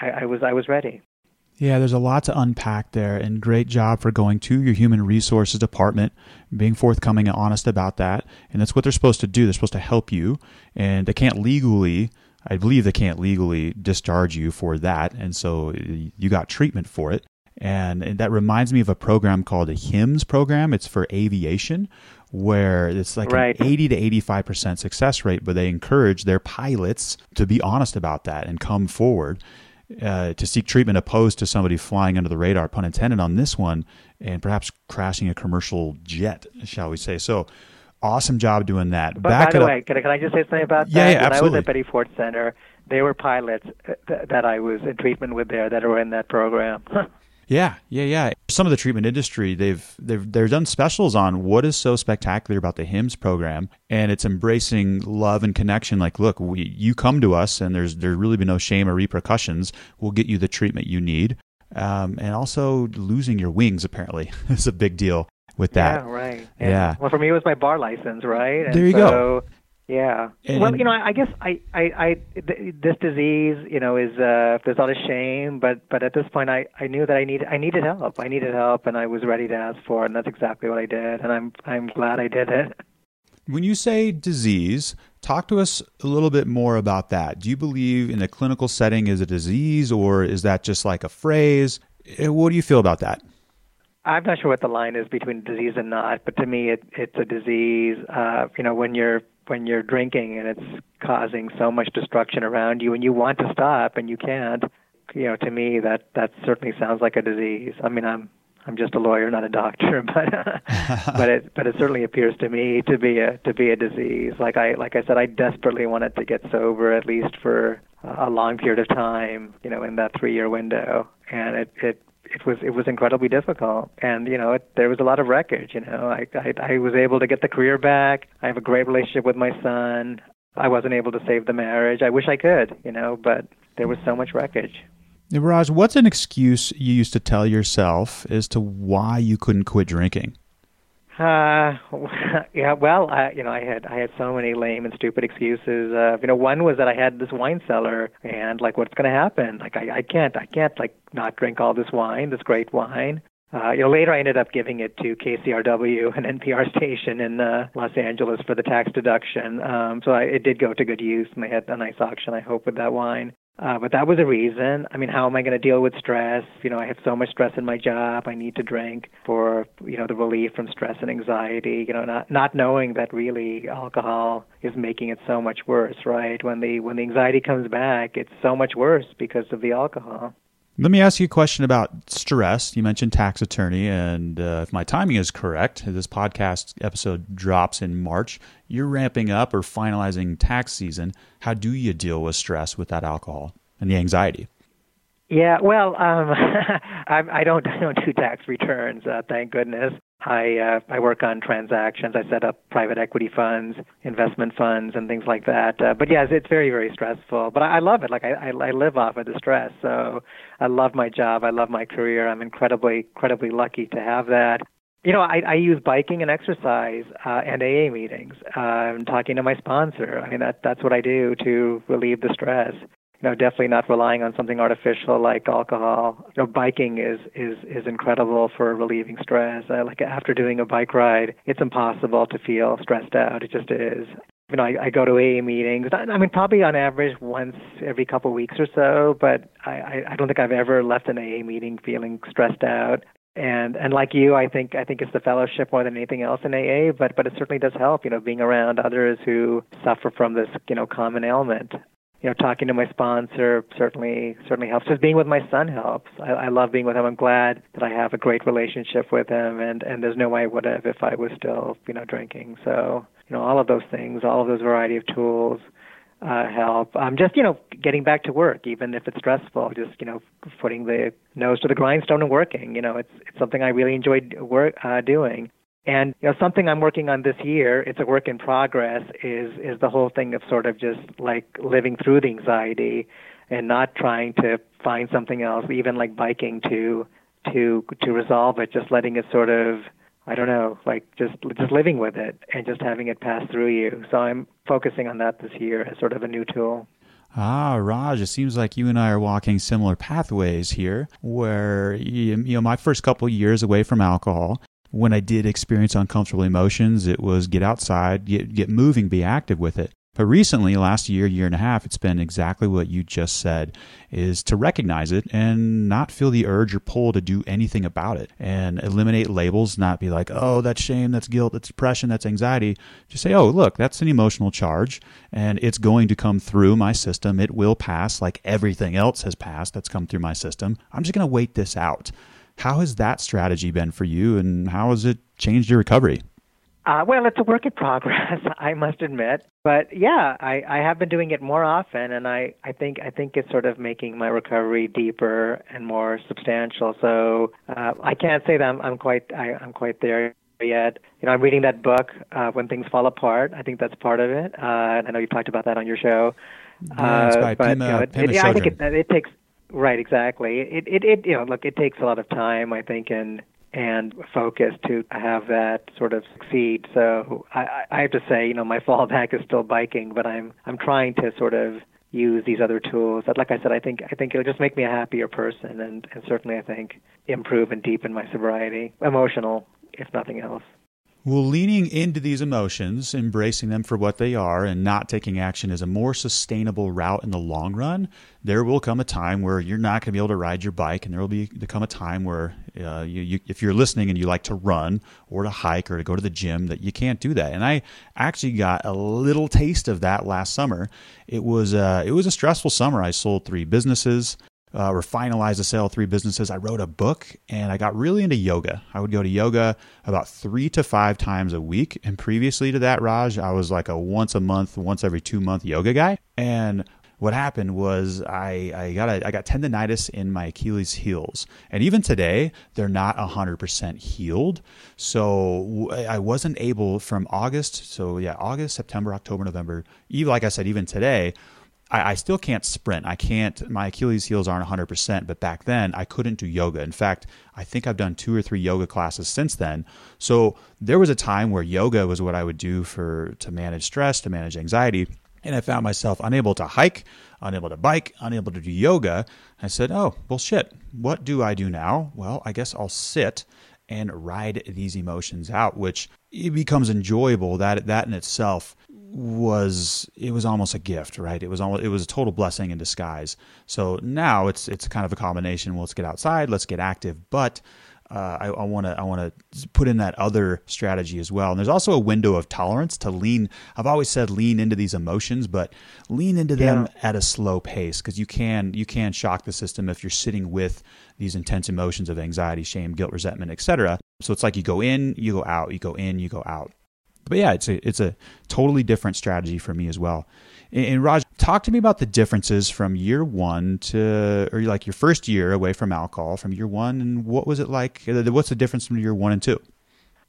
I, I was I was ready. Yeah, there's a lot to unpack there, and great job for going to your human resources department, being forthcoming and honest about that. And that's what they're supposed to do. They're supposed to help you, and they can't legally I believe they can't legally discharge you for that, and so you got treatment for it. And that reminds me of a program called a HIMSS program. It's for aviation, where it's like right. an eighty to eighty-five percent success rate, but they encourage their pilots to be honest about that and come forward uh, to seek treatment, opposed to somebody flying under the radar, pun intended on this one, and perhaps crashing a commercial jet, shall we say. So awesome job doing that. But Back by the way, can I, can I just say something about yeah, that? Yeah, when absolutely. I was at Betty Ford Center, there were pilots th- that I was in treatment with there that were in that program. yeah, yeah, yeah. Some of the treatment industry, they've they've they've done specials on what is so spectacular about the HIMSS program, and it's embracing love and connection. Like, look, we, you come to us, and there's there really been no shame or repercussions. We'll get you the treatment you need, um, and also losing your wings apparently is a big deal with that. Yeah, right. And, yeah. Well, for me, it was my bar license, right? And there you so, go. Yeah. And, well, you know, I guess I, I, I th- this disease, you know, is uh, there's a lot of shame, but but at this point, I, I knew that I needed I needed help. I needed help, and I was ready to ask for it, and that's exactly what I did, and I'm I'm glad I did it. When you say disease, talk to us a little bit more about that. Do you believe in a clinical setting is a disease, or is that just like a phrase? What do you feel about that? I'm not sure what the line is between disease and not, but to me, it, it's a disease. Uh, you know, when you're when you're drinking and it's causing so much destruction around you and you want to stop and you can't, you know, to me that, that certainly sounds like a disease. I mean, I'm I'm just a lawyer, not a doctor, but uh, but it but it certainly appears to me to be a to be a disease. Like I like I said, I desperately wanted to get sober at least for a long period of time, you know, in that three-year window, and it it, it was it was incredibly difficult. And you know, it, there was a lot of wreckage. You know, I, I I was able to get the career back. I have a great relationship with my son. I wasn't able to save the marriage. I wish I could, you know, but there was so much wreckage. Now, Raj, what's an excuse you used to tell yourself as to why you couldn't quit drinking? Uh, yeah, well, I, you know, I had I had so many lame and stupid excuses. Uh, you know, one was that I had this wine cellar, and like, what's going to happen? Like, I, I can't, I can't like not drink all this wine, this great wine. Uh, you know, later I ended up giving it to K C R W, an N P R station in uh, Los Angeles, for the tax deduction. Um, so I, it did go to good use, and they had a nice auction, I hope, with that wine. Uh, but that was a reason. I mean, how am I going to deal with stress? You know, I have so much stress in my job. I need to drink for, you know, the relief from stress and anxiety, you know, not not knowing that really alcohol is making it so much worse, right? When the when the anxiety comes back, it's so much worse because of the alcohol. Let me ask you a question about stress. You mentioned tax attorney, and uh, if my timing is correct, this podcast episode drops in March. You're ramping up or finalizing tax season. How do you deal with stress with that alcohol and the anxiety? Yeah, well, um, I, I don't I don't do tax returns, uh, thank goodness. I uh, I work on transactions. I set up private equity funds, investment funds, and things like that. Uh, but yes, it's very, very stressful. But I, I love it. Like I, I I live off of the stress. So I love my job. I love my career. I'm incredibly, incredibly lucky to have that. You know, I, I use biking and exercise uh, and A A meetings. Uh, I'm talking to my sponsor. I mean, that that's what I do to relieve the stress. You know, definitely not relying on something artificial like alcohol. You know, biking is, is, is incredible for relieving stress. I, like after doing a bike ride, it's impossible to feel stressed out. It just is. You know, I, I go to A A meetings. I, I mean, probably on average once every couple of weeks or so, but I, I don't think I've ever left an A A meeting feeling stressed out. And and like you, I think I think it's the fellowship more than anything else in A A, but but it certainly does help, you know, being around others who suffer from this, you know, common ailment. You know, talking to my sponsor certainly certainly helps. Just being with my son helps. I, I love being with him. I'm glad that I have a great relationship with him, and, and there's no way I would have if I was still, you know, drinking. So, you know, all of those things, all of those variety of tools uh, help. Um, just, you know, getting back to work, even if it's stressful, just, you know, putting the nose to the grindstone and working. You know, it's it's something I really enjoy work, uh, doing. And you know, something I'm working on this year, it's a work in progress, is is the whole thing of sort of just like living through the anxiety and not trying to find something else, even like biking to to to resolve it, just letting it sort of, I don't know, like just just living with it and just having it pass through you. So I'm focusing on that this year as sort of a new tool. Ah, Raj, it seems like you and I are walking similar pathways here, where, you know, my first couple of years away from alcohol, when I did experience uncomfortable emotions, it was get outside, get get moving, be active with it. But recently, last year, year and a half, it's been exactly what you just said, is to recognize it and not feel the urge or pull to do anything about it, and eliminate labels, not be like, oh, that's shame, that's guilt, that's depression, that's anxiety. Just say, oh, look, that's an emotional charge, and it's going to come through my system. It will pass like everything else has passed that's come through my system. I'm just going to wait this out. How has that strategy been for you, and how has it changed your recovery? Uh, well, it's a work in progress, I must admit. But yeah, I, I have been doing it more often, and I, I think I think it's sort of making my recovery deeper and more substantial. So uh, I can't say that I'm, I'm quite I, I'm quite there yet. You know, I'm reading that book, uh, When Things Fall Apart. I think that's part of it. Uh, I know you talked about that on your show. Yeah, it's by uh, Pema, but, you know, it, Pema Chodron. Yeah, I think it, it takes. Right, exactly. It, it, it, you know, look, it takes a lot of time, I think, and and focus to have that sort of succeed. So I, I have to say, you know, my fallback is still biking, but I'm I'm trying to sort of use these other tools. But like I said, I think I think it'll just make me a happier person, and, and certainly I think improve and deepen my sobriety, emotional, if nothing else. Well, leaning into these emotions, embracing them for what they are, and not taking action is a more sustainable route in the long run. There will come a time where you're not going to be able to ride your bike, and there will be become a time where uh, you, you, if you're listening and you like to run or to hike or to go to the gym, that you can't do that. And I actually got a little taste of that last summer. It was uh, it was a stressful summer. I sold three businesses. Uh, or finalized the sale of three businesses. I wrote a book and I got really into yoga. I would go to yoga about three to five times a week. And previously to that, Raj, I was like a once a month, once every two month yoga guy. And what happened was I, I got a, I got tendonitis in my Achilles heels. And even today, they're not one hundred percent healed. So I wasn't able from August. So yeah, August, September, October, November, even like I said, even today, I still can't sprint. I can't, my Achilles heels aren't one hundred percent, but back then I couldn't do yoga. In fact, I think I've done two or three yoga classes since then. So there was a time where yoga was what I would do for, to manage stress, to manage anxiety. And I found myself unable to hike, unable to bike, unable to do yoga. I said, oh, well, shit, what do I do now? Well, I guess I'll sit and ride these emotions out, which it becomes enjoyable. That, that in itself was, it was almost a gift, right? It was almost, it was a total blessing in disguise. So now it's, it's kind of a combination. Well, let's get outside, let's get active, but uh, I, I want to, I want to put in that other strategy as well. And there's also a window of tolerance to lean. I've always said, lean into these emotions, but lean into them yeah. at a slow pace. Cause you can, you can shock the system if you're sitting with these intense emotions of anxiety, shame, guilt, resentment, et cetera. So it's like you go in, you go out, you go in, you go out. But yeah, it's a, it's a totally different strategy for me as well. And, and Raj, talk to me about the differences from year one to, or like your first year away from alcohol from year one. And what was it like? What's the difference from year one and two?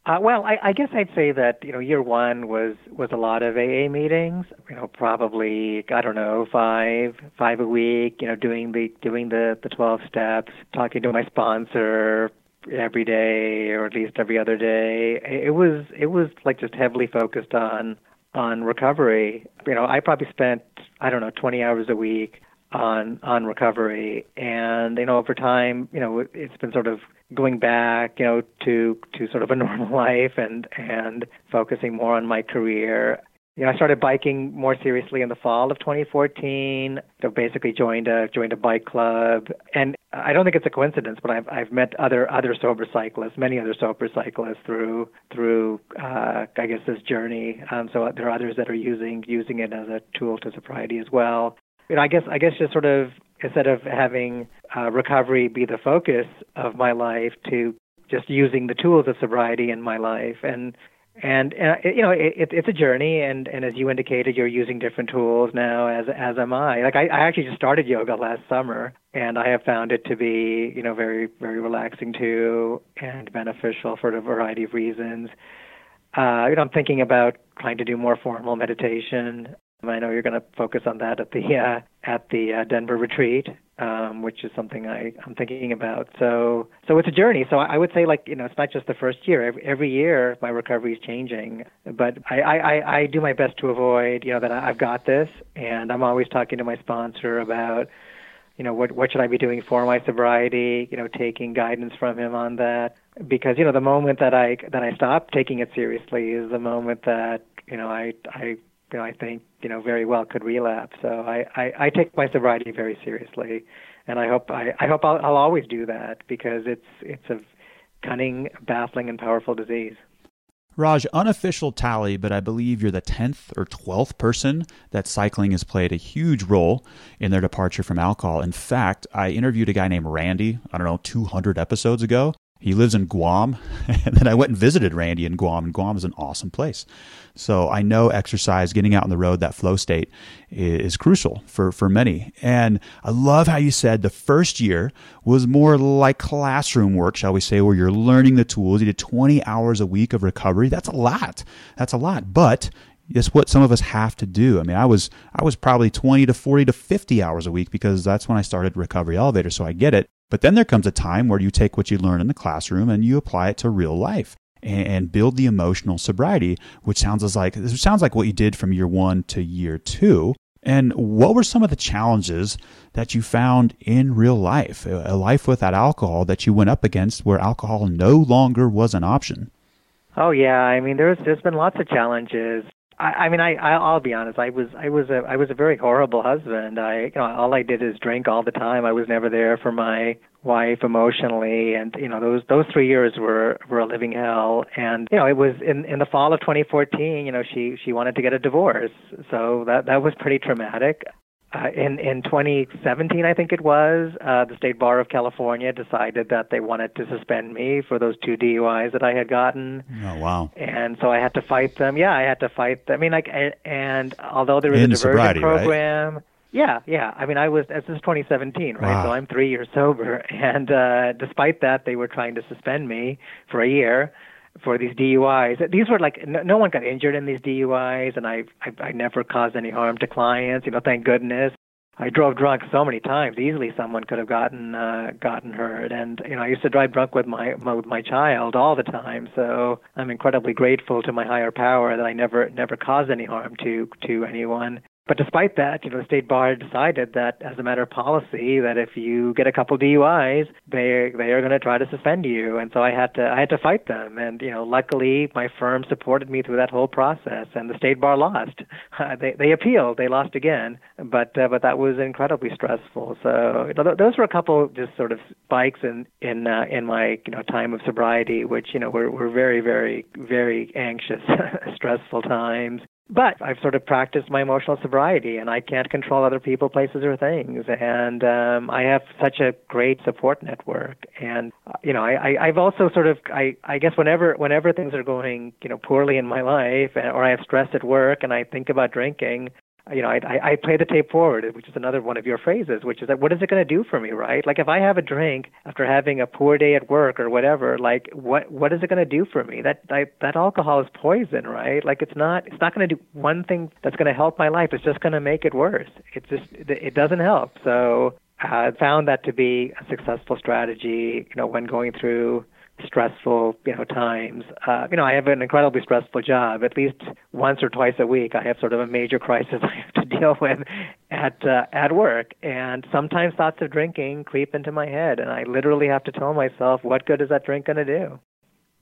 Uh, well, I, I guess I'd say that, you know, year one was, was a lot of A A meetings, you know, probably, I don't know, five, five a week, you know, doing the, doing the, the twelve steps, talking to my sponsor every day or at least every other day. It was it was like just heavily focused on on recovery. You know, I probably spent, I don't know, twenty hours a week on on recovery. And, you know, over time, you know, it's been sort of going back, you know, to to sort of a normal life and and focusing more on my career. You know, I started biking more seriously in the fall of twenty fourteen. So basically joined a joined a bike club, and I don't think it's a coincidence, but I've I've met other other sober cyclists, many other sober cyclists through through uh, I guess this journey. Um, so there are others that are using using it as a tool to sobriety as well. You know, I guess I guess just sort of instead of having uh, recovery be the focus of my life, to just using the tools of sobriety in my life. And. And, and you know, it, it's a journey, and, and as you indicated, you're using different tools now, as as am I. Like I, I actually just started yoga last summer, and I have found it to be, you know, very very relaxing too, and beneficial for a variety of reasons. Uh, you know, I'm thinking about trying to do more formal meditation. I know you're going to focus on that at the uh, at the uh, Denver retreat, um, which is something I, I'm thinking about. So so it's a journey. So I, I would say, like, you know, it's not just the first year. Every, every year my recovery is changing. But I, I, I do my best to avoid, you know, that I've got this. And I'm always talking to my sponsor about, you know, what what should I be doing for my sobriety, you know, taking guidance from him on that. Because, you know, the moment that I, that I stop taking it seriously is the moment that, you know, I... I You know, I think, you know, very well could relapse. So I, I, I take my sobriety very seriously, and I hope I, I hope I'll, I'll always do that, because it's it's a cunning, baffling, and powerful disease. Raj, unofficial tally, but I believe you're the tenth or twelfth person that cycling has played a huge role in their departure from alcohol. In fact, I interviewed a guy named Randy, I don't know, two hundred episodes ago. He lives in Guam, and then I went and visited Randy in Guam, and Guam is an awesome place. So I know exercise, getting out on the road, that flow state is crucial for, for many. And I love how you said the first year was more like classroom work, shall we say, where you're learning the tools. You did twenty hours a week of recovery. That's a lot. That's a lot. But it's what some of us have to do. I mean, I was I was probably twenty to forty to fifty hours a week, because that's when I started Recovery Elevator, so I get it. But then there comes a time where you take what you learn in the classroom and you apply it to real life and build the emotional sobriety, which sounds as like this sounds like what you did from year one to year two. And what were some of the challenges that you found in real life, a life without alcohol, that you went up against where alcohol no longer was an option? Oh yeah, I mean there's there's been lots of challenges. I, I mean I I'll be honest, I was I was a I was a very horrible husband. I you know all I did is drink all the time. I was never there for my wife emotionally, and you know those those three years were were a living hell. And you know it was in in the fall of twenty fourteen. You know she she wanted to get a divorce, so that that was pretty traumatic. Uh, in in twenty seventeen, I think it was, uh, the State Bar of California decided that they wanted to suspend me for those two D U Is that I had gotten. Oh wow! And so I had to fight them. Yeah, I had to fight them. I mean, like, I, and although there was in a diversion sobriety, program. Right? Yeah, yeah. I mean, I was, this is twenty seventeen, right? Wow. So I'm three years sober, and uh, despite that, they were trying to suspend me for a year for these D U Is. These were like, no, no one got injured in these D U Is, and I, I I never caused any harm to clients, you know, thank goodness. I drove drunk so many times. Easily someone could have gotten uh, gotten hurt. And, you know, I used to drive drunk with my, my with my child all the time. So I'm incredibly grateful to my higher power that I never never caused any harm to to anyone. But despite that, you know, the State Bar decided that as a matter of policy, that if you get a couple D U Is, they they are going to try to suspend you. And so I had to I had to fight them. And you know, luckily my firm supported me through that whole process. And the State Bar lost. Uh, they they appealed. They lost again. But uh, but that was incredibly stressful. So you know, th- those were a couple just sort of spikes in in uh, in my you know time of sobriety, which you know were were very very very anxious, stressful times. But I've sort of practiced my emotional sobriety, and I can't control other people, places, or things. And um, I have such a great support network. And you know, I, I, I've also sort of, I, I guess, whenever whenever things are going, you know, poorly in my life, or I have stress at work, and I think about drinking, you know, I, I, I play the tape forward, which is another one of your phrases, which is that what is it going to do for me, right? Like if I have a drink after having a poor day at work or whatever, like what what is it going to do for me? That I, that alcohol is poison, right? Like it's not it's not going to do one thing that's going to help my life. It's just going to make it worse. It's just it doesn't help. So I found that to be a successful strategy, you know, when going through stressful, you know, times. Uh, you know, I have an incredibly stressful job. At least once or twice a week, I have sort of a major crisis I have to deal with at uh, at work. And sometimes thoughts of drinking creep into my head, and I literally have to tell myself, what good is that drink going to do?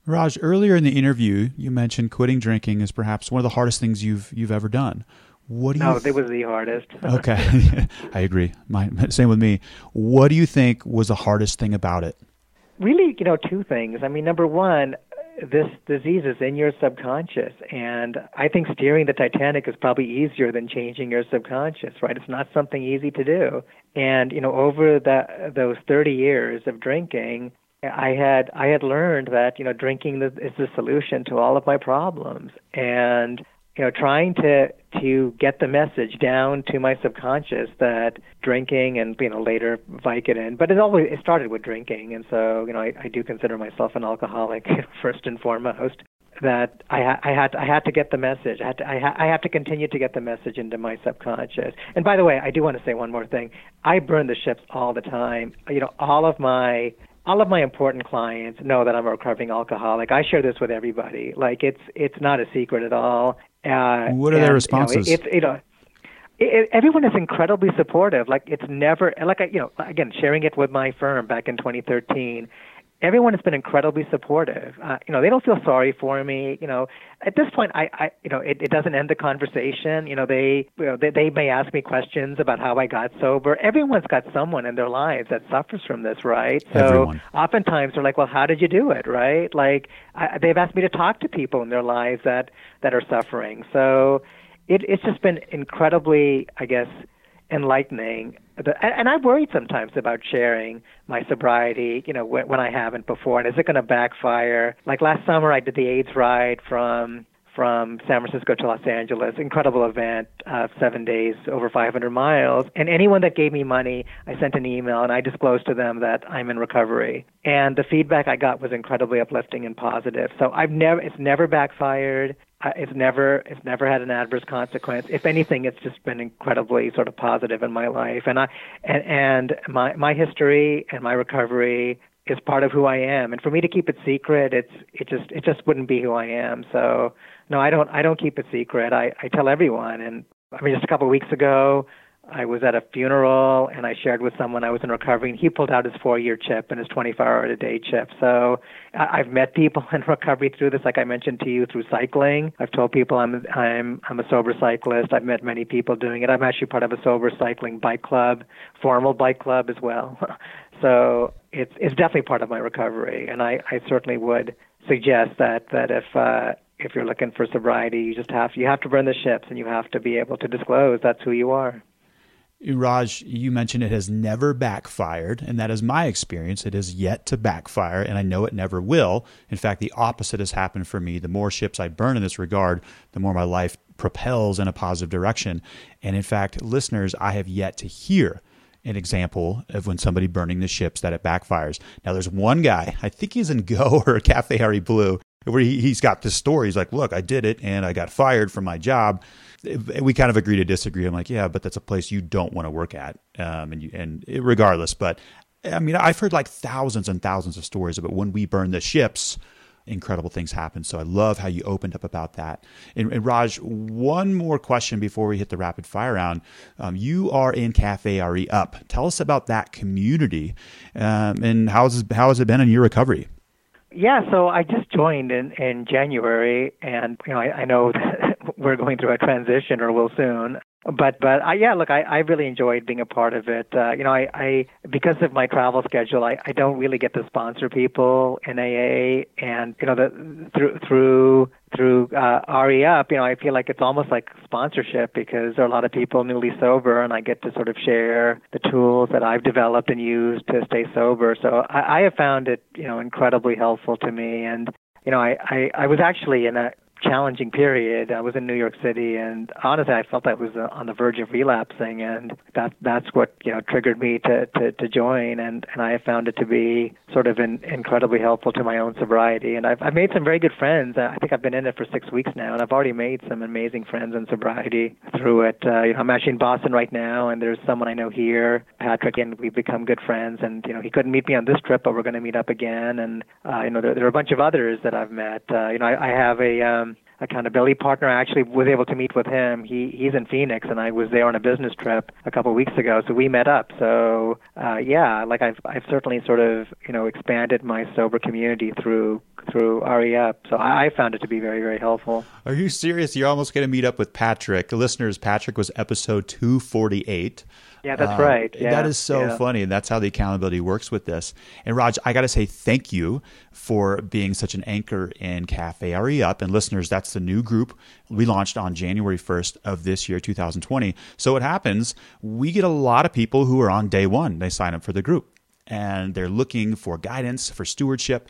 Raj, earlier in the interview, you mentioned quitting drinking is perhaps one of the hardest things you've you've ever done. What do you? No, th- it was the hardest. Okay, I agree. My, same with me. What do you think was the hardest thing about it? Really, you know, two things. I mean, number one, this disease is in your subconscious. And I think steering the Titanic is probably easier than changing your subconscious, right? It's not something easy to do. And, you know, over the, those thirty years of drinking, I had I had learned that, you know, drinking is the solution to all of my problems. And, you know, trying to to get the message down to my subconscious that drinking and, you know, later Vicodin, but it always it started with drinking. And so, you know, I, I do consider myself an alcoholic first and foremost, that I, I had I had to get the message. I had to, I, ha, I have to continue to get the message into my subconscious. And by the way, I do want to say one more thing. I burn the ships all the time. You know, all of my... All of my important clients know that I'm a recovering alcoholic. I share this with everybody. Like it's it's not a secret at all. Uh, what are and, their responses? You know, it, it, you know, it, it, everyone is incredibly supportive. Like it's never like I, you know again sharing it with my firm back in twenty thirteen. Everyone has been incredibly supportive. Uh, you know, they don't feel sorry for me. You know, at this point, I, I you know, it, it doesn't end the conversation. You know, they, you know, they, they may ask me questions about how I got sober. Everyone's got someone in their lives that suffers from this, right? So Everyone. Oftentimes they're like, well, how did you do it, right? Like I, they've asked me to talk to people in their lives that, that are suffering. So it, it's just been incredibly, I guess, enlightening. And I've worried sometimes about sharing my sobriety, you know, when I haven't before. And is it going to backfire? Like last summer, I did the AIDS ride from from San Francisco to Los Angeles. Incredible event, uh, seven days, over five hundred miles. And anyone that gave me money, I sent an email and I disclosed to them that I'm in recovery. And the feedback I got was incredibly uplifting and positive. So I've never, it's never backfired. Uh, it's never it's never had an adverse consequence. If anything, it's just been incredibly sort of positive in my life. And I and, and my my history and my recovery is part of who I am. And for me to keep it secret, it's it just it just wouldn't be who I am. So no, I don't I don't keep it secret. I, I tell everyone. And I mean, just a couple of weeks ago, I was at a funeral, and I shared with someone I was in recovery, and he pulled out his four-year chip and his twenty-four hour a day chip. So I've met people in recovery through this, like I mentioned to you, through cycling. I've told people I'm I'm I'm a sober cyclist. I've met many people doing it. I'm actually part of a sober cycling bike club, formal bike club as well. So it's it's definitely part of my recovery, and I, I certainly would suggest that that if uh, if you're looking for sobriety, you just have you have to burn the ships, and you have to be able to disclose that's who you are. Raj, you mentioned it has never backfired, and that is my experience. It is yet to backfire, and I know it never will. In fact, the opposite has happened for me. The more ships I burn in this regard, the more my life propels in a positive direction. And in fact, listeners, I have yet to hear an example of when somebody burning the ships that it backfires. Now, there's one guy, I think he's in Go or Cafe R E Blue, where he, he's got this story. He's like, look, I did it and I got fired from my job. We kind of agree to disagree. I'm like, yeah, but that's a place you don't want to work at. Um, and you, and it, regardless, but I mean, I've heard like thousands and thousands of stories about when we burn the ships, incredible things happen. So I love how you opened up about that. And, and Raj, one more question before we hit the rapid fire round. Um, you are in Cafe R E Up. Tell us about that community um, and how's, how has it been in your recovery? Yeah, so I just joined in, in January, and you know I, I know that we're going through a transition, or will soon. But but I, yeah, look, I, I really enjoyed being a part of it. Uh, you know, I, I because of my travel schedule, I, I don't really get to sponsor people in A A, and you know the through through. Through uh, R E Up, you know, I feel like it's almost like sponsorship because there are a lot of people newly sober, and I get to sort of share the tools that I've developed and used to stay sober. So I, I have found it, you know, incredibly helpful to me. And, you know, I, I, I was actually in a challenging period. I was in New York City, and honestly, I felt I was on the verge of relapsing, and that that's what you know triggered me to to, to join. And, and I have found it to be sort of in, incredibly helpful to my own sobriety. And I've I've made some very good friends. I think I've been in it for six weeks now, and I've already made some amazing friends in sobriety through it. Uh, you know, I'm actually in Boston right now, and there's someone I know here, Patrick, and we've become good friends. And you know, he couldn't meet me on this trip, but we're going to meet up again. And uh, you know, there, there are a bunch of others that I've met. Uh, you know, I, I have a um, accountability partner. I actually was able to meet with him. He he's in Phoenix, and I was there on a business trip a couple of weeks ago, so we met up. So uh, yeah, like I've I've certainly sort of you know expanded my sober community through through R E Up. So I found it to be very very helpful. Are you serious? You're almost going to meet up with Patrick, listeners. Patrick was episode two forty-eight. Yeah, that's uh, right. Yeah, that is so yeah. funny. And that's how the accountability works with this. And Raj, I got to say thank you for being such an anchor in Cafe R E Up. And listeners, that's the new group we launched on January first of this year, two thousand twenty. So what happens, we get a lot of people who are on day one. They sign up for the group and they're looking for guidance, for stewardship.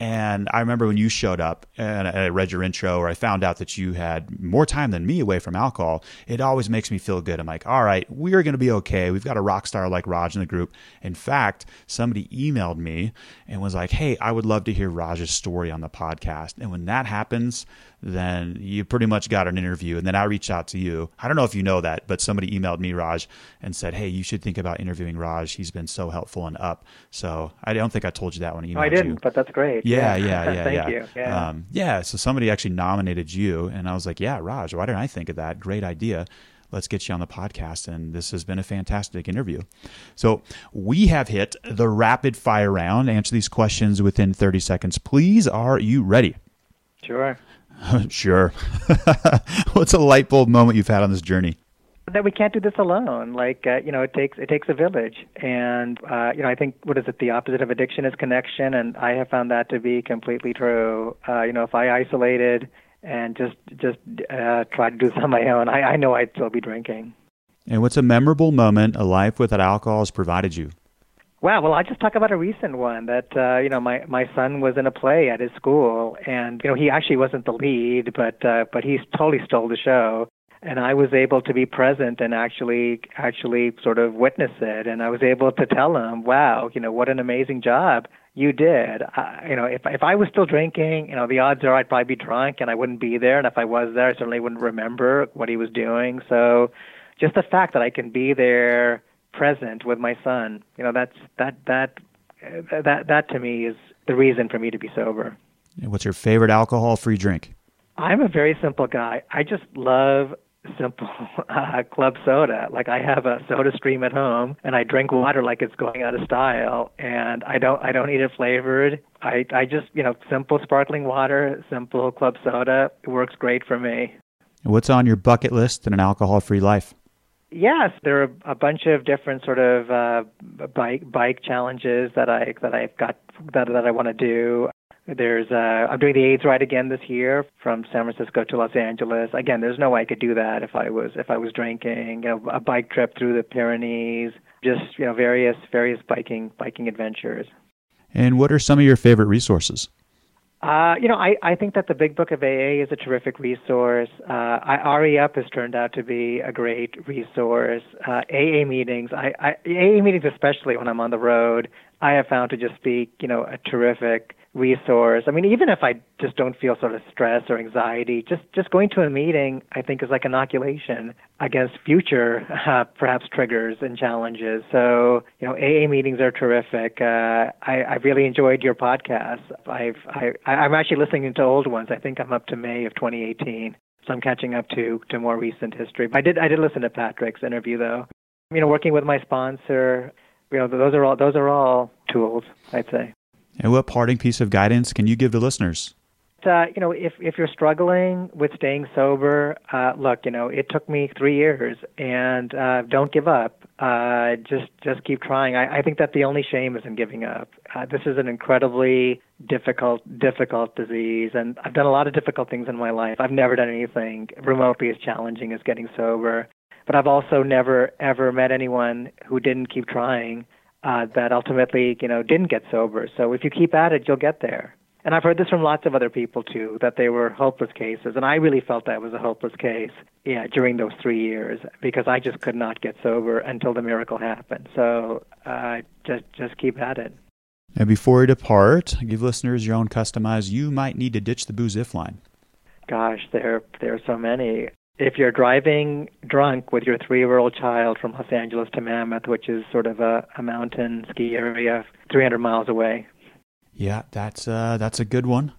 And I remember when you showed up and I read your intro, or I found out that you had more time than me away from alcohol, it always makes me feel good. I'm like, all right, we're going to be okay. We've got a rock star like Raj in the group. In fact, somebody emailed me and was like, hey, I would love to hear Raj's story on the podcast. And when that happens, then you pretty much got an interview. And then I reached out to you. I don't know if you know that, but somebody emailed me, Raj, and said, hey, you should think about interviewing Raj. He's been so helpful and up. So I don't think I told you that when I emailed you. No, I didn't, you. But that's great. Yeah, yeah, yeah, yeah. Thank yeah. you. Yeah. Um, yeah, so somebody actually nominated you, and I was like, yeah, Raj, why didn't I think of that? Great idea. Let's get you on the podcast, and this has been a fantastic interview. So we have hit the rapid fire round. Answer these questions within thirty seconds. Please, are you ready? Sure. Sure. What's a light bulb moment you've had on this journey? That we can't do this alone. Like, uh, you know, it takes it takes a village. And, uh, you know, I think, what is it, the opposite of addiction is connection. And I have found that to be completely true. Uh, you know, if I isolated and just, just uh, tried to do this on my own, I, I know I'd still be drinking. And what's a memorable moment a life without alcohol has provided you? Wow. Well, I'll just talk about a recent one that, uh, you know, my, my son was in a play at his school, and, you know, he actually wasn't the lead, but uh, but he totally stole the show. And I was able to be present and actually actually sort of witness it. And I was able to tell him, wow, you know, what an amazing job you did. I, you know, if if I was still drinking, you know, the odds are I'd probably be drunk and I wouldn't be there. And if I was there, I certainly wouldn't remember what he was doing. So just the fact that I can be there present with my son, you know, that's that that that that to me is the reason for me to be sober. What's your favorite alcohol-free drink? I'm a very simple guy. I just love simple uh, club soda. Like, I have a soda stream at home and I drink water like it's going out of style, and I don't, I don't eat it flavored. I, I just, you know, simple sparkling water, simple club soda. It works great for me. What's on your bucket list in an alcohol-free life? Yes, there are a bunch of different sort of uh, bike bike challenges that I that I've got that that I want to do. There's uh, I'm doing the AIDS ride again this year from San Francisco to Los Angeles. Again, there's no way I could do that if I was if I was drinking. You know, a bike trip through the Pyrenees, just you know, various various biking biking adventures. And what are some of your favorite resources? Uh, you know, I, I think that the Big Book of A A is a terrific resource. Uh, I, R E Up has turned out to be a great resource. Uh, A A meetings, I, I, A A meetings especially when I'm on the road, I have found to just be, you know, a terrific resource. I mean, even if I just don't feel sort of stress or anxiety, just, just going to a meeting, I think, is like inoculation against future, uh, perhaps triggers and challenges. So, you know, A A meetings are terrific. Uh, I, I really enjoyed your podcast. I've, I, I'm actually listening to old ones. I think I'm up to May of twenty eighteen. So I'm catching up to, to more recent history. But I did, I did listen to Patrick's interview though. You know, working with my sponsor, you know, those are all, those are all tools, I'd say. And what parting piece of guidance can you give to listeners? Uh, you know, if, if you're struggling with staying sober, uh, look, you know, it took me three years, and uh, don't give up. Uh, just just keep trying. I, I think that the only shame is in giving up. Uh, this is an incredibly difficult, difficult disease, and I've done a lot of difficult things in my life. I've never done anything remotely as challenging as getting sober, but I've also never, ever met anyone who didn't keep trying. Uh, that ultimately, you know, didn't get sober. So if you keep at it, you'll get there. And I've heard this from lots of other people, too, that they were hopeless cases. And I really felt that was a hopeless case, yeah, during those three years, because I just could not get sober until the miracle happened. So uh, just just keep at it. And before we depart, give listeners your own customized, you might need to ditch the booze if line. Gosh, there there are so many. If you're driving drunk with your three-year-old child from Los Angeles to Mammoth, which is sort of a, a mountain ski area three hundred miles away. Yeah, that's uh, that's a good one.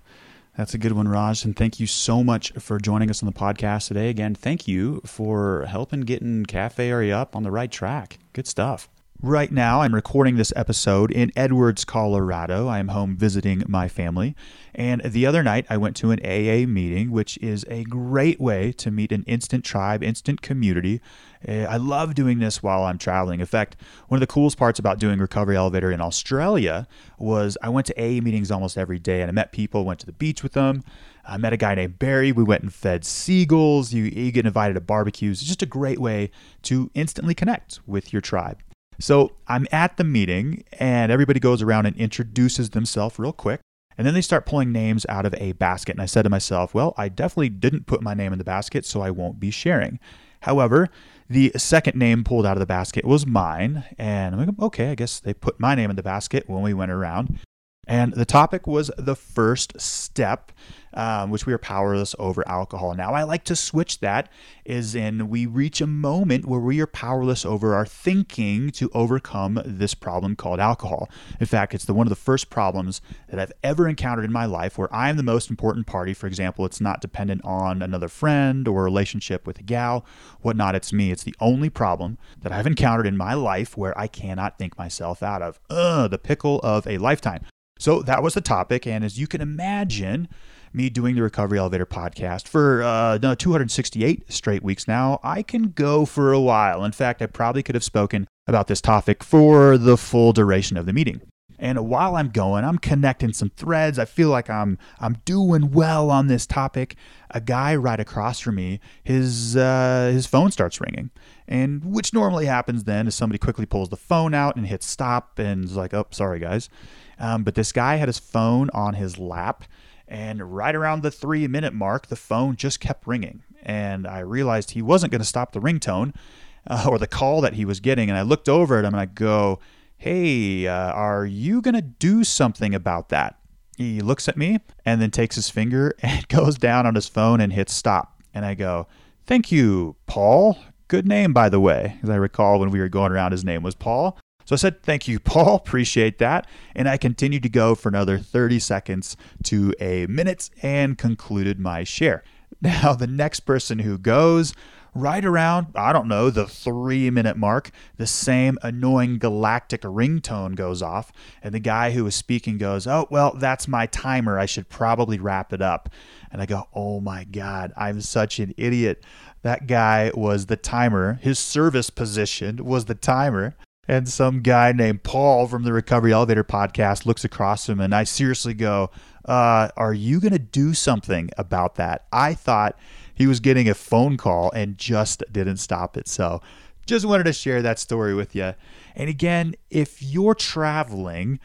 That's a good one, Raj. And thank you so much for joining us on the podcast today. Again, thank you for helping getting Cafe R E Up on the right track. Good stuff. Right now, I'm recording this episode in Edwards, Colorado. I am home visiting my family. And the other night, I went to an A A meeting, which is a great way to meet an instant tribe, instant community. I love doing this while I'm traveling. In fact, one of the coolest parts about doing Recovery Elevator in Australia was I went to A A meetings almost every day, and I met people, went to the beach with them. I met a guy named Barry. We went and fed seagulls. You, you get invited to barbecues. It's just a great way to instantly connect with your tribe. So I'm at the meeting, and everybody goes around and introduces themselves real quick, and then they start pulling names out of a basket. And I said to myself, well, I definitely didn't put my name in the basket, so I won't be sharing. However, the second name pulled out of the basket was mine, and I'm like, okay, I guess they put my name in the basket when we went around. And the topic was the first step, um, which we are powerless over alcohol. Now, I like to switch that, is in we reach a moment where we are powerless over our thinking to overcome this problem called alcohol. In fact, it's the one of the first problems that I've ever encountered in my life where I'm the most important party. For example, it's not dependent on another friend or relationship with a gal, whatnot. It's me. It's the only problem that I've encountered in my life where I cannot think myself out of. Ugh, the pickle of a lifetime. So that was the topic, and as you can imagine, me doing the Recovery Elevator podcast for uh, no, two hundred sixty-eight straight weeks now, I can go for a while. In fact, I probably could have spoken about this topic for the full duration of the meeting. And while I'm going, I'm connecting some threads. I feel like I'm I'm doing well on this topic. A guy right across from me, his uh, his phone starts ringing. And which normally happens then is somebody quickly pulls the phone out and hits stop and is like, oh, sorry, guys. Um, but this guy had his phone on his lap. And right around the three-minute mark, the phone just kept ringing. And I realized he wasn't going to stop the ringtone uh, or the call that he was getting. And I looked over at him and I go, hey, uh, are you going to do something about that? He looks at me and then takes his finger and goes down on his phone and hits stop. And I go, thank you, Paul. Good name, by the way. As I recall, when we were going around, his name was Paul. So I said, thank you, Paul. Appreciate that. And I continued to go for another thirty seconds to a minute and concluded my share. Now, the next person who goes right around, I don't know, the three minute mark, the same annoying galactic ringtone goes off, and the guy who was speaking goes, "Oh, well, that's my timer. I should probably wrap it up." And I go, "Oh my God, I'm such an idiot." That guy was the timer. His service position was the timer. And some guy named Paul from the Recovery Elevator podcast looks across him, and I seriously go, uh, are you going to do something about that? I thought he was getting a phone call and just didn't stop it. So just wanted to share that story with you. And again, if you're traveling,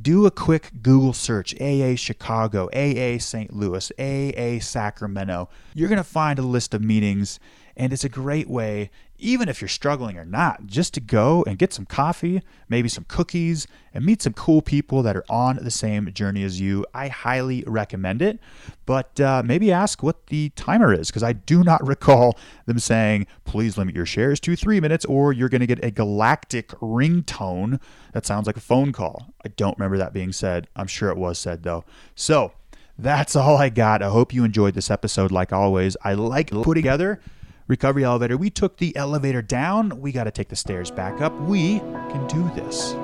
do a quick Google search, A A Chicago, A A Saint Louis, A A Sacramento. You're going to find a list of meetings, and it's a great way, even if you're struggling or not, just to go and get some coffee, maybe some cookies, and meet some cool people that are on the same journey as you. I highly recommend it, but uh, maybe ask what the timer is, because I do not recall them saying, please limit your shares to three minutes or you're going to get a galactic ringtone that sounds like a phone call. I don't remember that being said. I'm sure it was said, though. So that's all I got. I hope you enjoyed this episode. Like always, I like putting together Recovery Elevator. We took the elevator down. We got to take the stairs back up. We can do this.